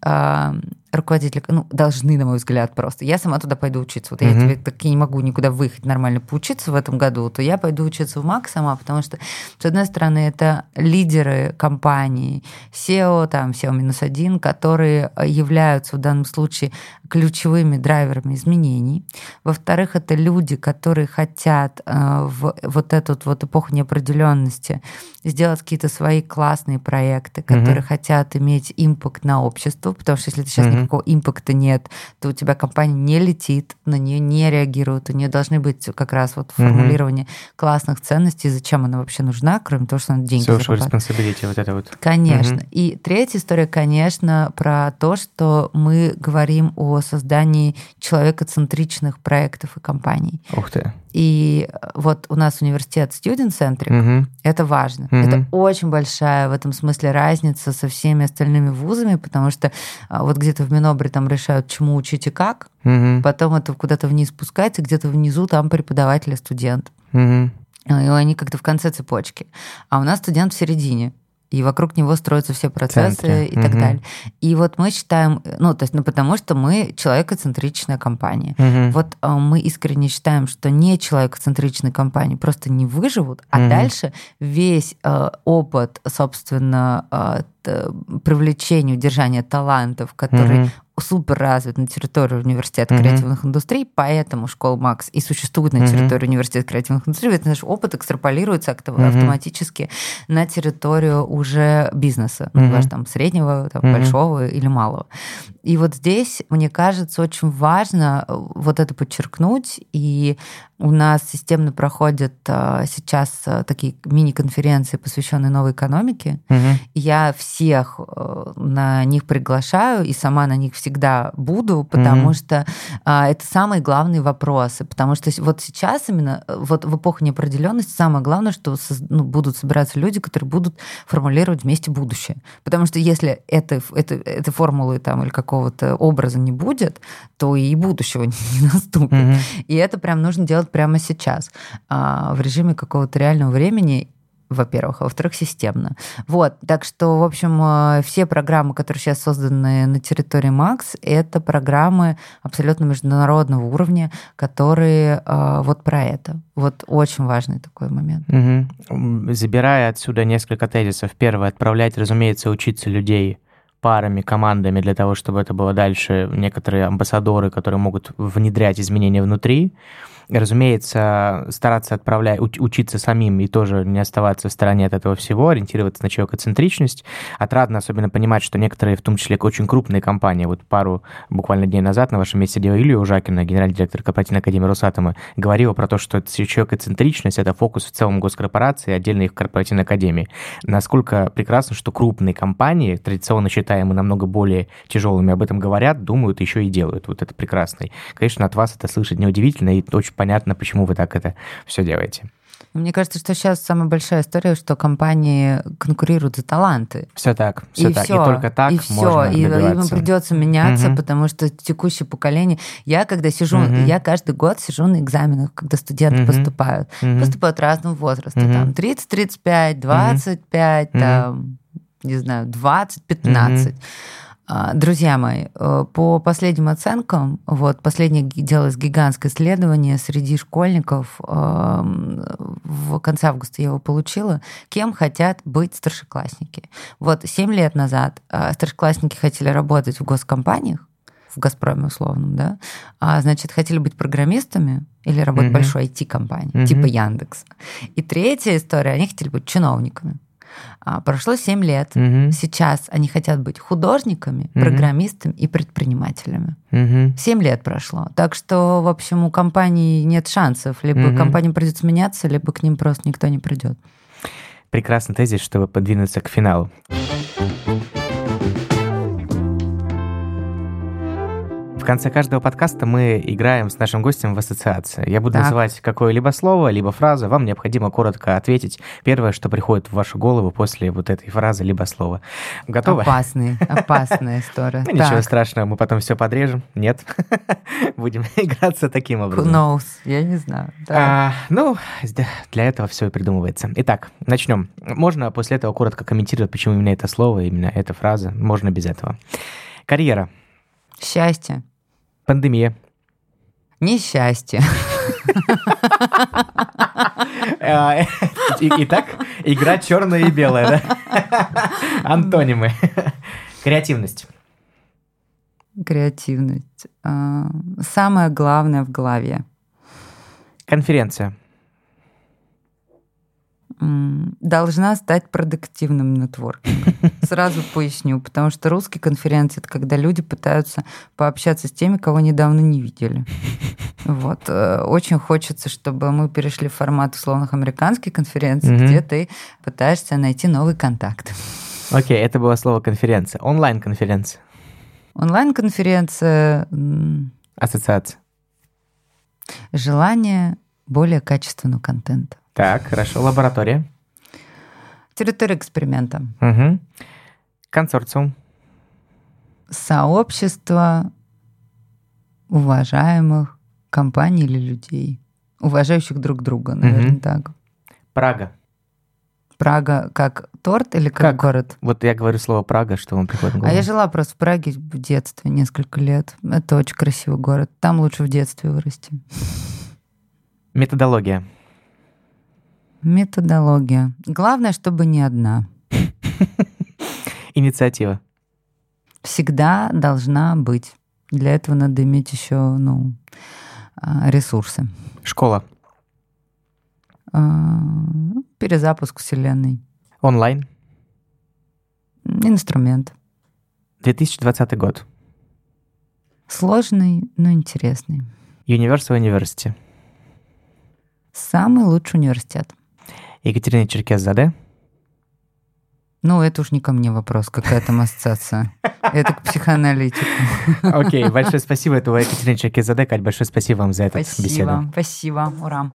руководители, ну, должны, на мой взгляд, просто. Я сама туда пойду учиться. Вот mm-hmm. я тебе так и не могу никуда выехать нормально поучиться в этом году, то я пойду учиться в МАК сама, потому что, с одной стороны, это лидеры компаний, си и о, там, си и о один, которые являются в данном случае ключевыми драйверами изменений. Во-вторых, это люди, которые хотят э, в вот эту вот эпоху неопределенности сделать какие-то свои классные проекты, которые mm-hmm. хотят иметь импакт на общество, потому что если ты сейчас mm-hmm. никакого импакта нет, то у тебя компания не летит, на нее не реагируют, у нее должны быть как раз вот формулирование mm-hmm. классных ценностей, зачем она вообще нужна, кроме того, что она деньги зарабатывает. Social responsibility, вот это вот. Конечно. Mm-hmm. И третья история, конечно, про то, что мы говорим о создании человекоцентричных проектов и компаний. Ух ты. И вот у нас университет student-centric, mm-hmm. это важно. Mm-hmm. Это очень большая в этом смысле разница со всеми остальными вузами, потому что вот где-то в Минобре там решают, чему учить и как, mm-hmm. потом это куда-то вниз спускается, где-то внизу там преподаватель и студент. Mm-hmm. И они как-то в конце цепочки. А у нас студент в середине. И вокруг него строятся все процессы и угу. так далее. И вот мы считаем, ну, то есть, ну, потому что мы человекоцентричная компания. Угу. Вот э, мы искренне считаем, что не человекоцентричные компании просто не выживут, а угу. дальше весь э, опыт, собственно, э, т, привлечения, удержания талантов, которые угу. супер развит на территории университета mm-hmm. креативных индустрий, поэтому школа Макс и существует на территории mm-hmm. университета креативных индустрий, ведь наш опыт экстраполируется автоматически mm-hmm. на территорию уже бизнеса, ну, mm-hmm. даже там среднего, там, mm-hmm. большого или малого. И вот здесь, мне кажется, очень важно вот это подчеркнуть, и у нас системно проходят сейчас такие мини-конференции, посвященные новой экономике. Mm-hmm. Я всех на них приглашаю, и сама на них всегда всегда буду, потому mm-hmm. что а, это самые главные вопросы. Потому что вот сейчас именно, вот в эпоху неопределенности самое главное, что соз, ну, будут собираться люди, которые будут формулировать вместе будущее. Потому что если это, это, этой формулы там, или какого-то образа не будет, то и будущего не наступит. Mm-hmm. И это прям нужно делать прямо сейчас, а, в режиме какого-то реального времени, во-первых, а во-вторых, системно. Вот, так что, в общем, все программы, которые сейчас созданы на территории Макс, это программы абсолютно международного уровня, которые э, вот про это. Вот очень важный такой момент. Угу. Забирая отсюда несколько тезисов. Первое, отправлять, разумеется, учиться людей парами, командами для того, чтобы это было дальше. Некоторые амбассадоры, которые могут внедрять изменения внутри. Разумеется, стараться отправлять, учиться самим и тоже не оставаться в стороне от этого всего, ориентироваться на человекоцентричность. Отрадно особенно понимать, что некоторые, в том числе очень крупные компании, вот пару буквально дней назад на вашем месте делала Юлия Ужакина, генеральный директор корпоративной академии Росатома, говорила про то, что человекоцентричность — это фокус в целом госкорпорации и отдельно их корпоративной академии. Насколько прекрасно, что крупные компании, традиционно считаемые намного более тяжелыми, об этом говорят, думают, еще и делают. Вот это прекрасно. Конечно, от вас это слышать неудивительно и очень понятно, почему вы так это все делаете. Мне кажется, что сейчас самая большая история, что компании конкурируют за таланты. Все так, все и так. Все, и только так и можно все, добиваться. И им придется меняться, угу. потому что текущее поколение... Я когда сижу, угу. я каждый год сижу на экзаменах, когда студенты угу. поступают. Угу. Поступают разного возраста. Угу. Там тридцать, тридцать пять, двадцать пять, угу. там, не знаю, двадцать, пятнадцать. Угу. Друзья мои, по последним оценкам, вот последнее делалось гигантское исследование среди школьников, в конце августа я его получила, кем хотят быть старшеклассники. Вот семь лет назад старшеклассники хотели работать в госкомпаниях, в «Газпроме» условном, да, а, значит, хотели быть программистами или работать в mm-hmm. большой ай ти-компании, mm-hmm. типа Яндекса. И третья история, они хотели быть чиновниками. Прошло семь лет. Угу. Сейчас они хотят быть художниками, угу. программистами и предпринимателями. Угу. семь лет прошло. Так что, в общем, у компаний нет шансов. Либо угу. компаниям придется меняться, либо к ним просто никто не придет. Прекрасный тезис, чтобы подвинуться к финалу. В конце каждого подкаста мы играем с нашим гостем в ассоциации. Я буду так. называть какое-либо слово, либо фразу. Вам необходимо коротко ответить первое, что приходит в вашу голову после вот этой фразы, либо слова. Готовы? Опасный, опасная история. Ничего страшного, мы потом все подрежем. Нет. Будем играться таким образом. Who knows? Я не знаю. Ну, для этого все и придумывается. Итак, начнем. Можно после этого коротко комментировать, почему именно это слово, именно эта фраза. Можно без этого. Карьера. Счастье. Пандемия. Несчастье. Итак, игра черная и белая, да? Антонимы. Креативность. Креативность. Самое главное в голове. Конференция. Должна стать продуктивным нетворкингом. Сразу поясню, потому что русские конференции — это когда люди пытаются пообщаться с теми, кого недавно не видели. Вот. Очень хочется, чтобы мы перешли в формат условных американских конференций, mm-hmm. где ты пытаешься найти новый контакт. Окей, okay, это было слово «конференция». Онлайн-конференция. Онлайн-конференция. Ассоциация. Желание более качественного контента. Так, хорошо. Лаборатория. Территория эксперимента. Угу. Консорциум. Сообщество уважаемых компаний или людей, уважающих друг друга, наверное, угу. так. Прага. Прага как торт или как, как город? Вот я говорю слово Прага, что вам приходит в голову. А я жила просто в Праге в детстве несколько лет. Это очень красивый город. Там лучше в детстве вырасти. Методология. Методология. Главное, чтобы не одна. Инициатива. Всегда должна быть. Для этого надо иметь еще, ну, ресурсы. Школа. Перезапуск вселенной. Онлайн. Инструмент. две тысячи двадцатый год. Сложный, но интересный. Universal University. Самый лучший университет. Екатерина Черкес-Заде. Ну, это уж не ко мне вопрос, какая там ассоциация. Это к психоаналитику. Окей, большое спасибо. Это была Екатерина Черкес-Заде. Кать, большое спасибо вам за эту беседу. Спасибо, ура.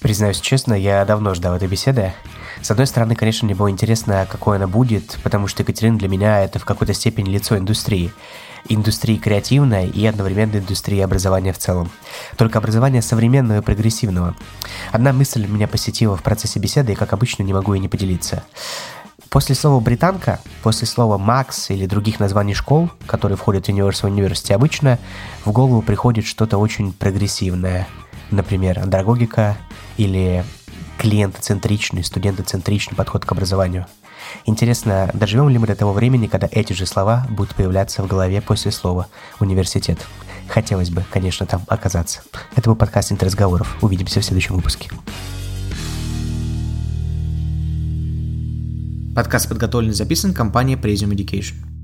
Признаюсь честно, я давно ждал этой беседы. С одной стороны, конечно, мне было интересно, какой она будет, потому что Екатерина для меня это в какой-то степени лицо индустрии. Индустрии креативной и одновременно индустрии образования в целом. Только образования современного и прогрессивного. Одна мысль меня посетила в процессе беседы, и, как обычно, не могу и не поделиться. После слова «британка», после слова «Макс» или других названий школ, которые входят в Universal University обычно, в голову приходит что-то очень прогрессивное. Например, андрогогика или клиентоцентричный, студентоцентричный подход к образованию. Интересно, доживем ли мы до того времени, когда эти же слова будут появляться в голове после слова «университет». Хотелось бы, конечно, там оказаться. Это был подкаст «Интерразговоров». Увидимся в следующем выпуске. Подкаст подготовлен и записан компанией Presium Education.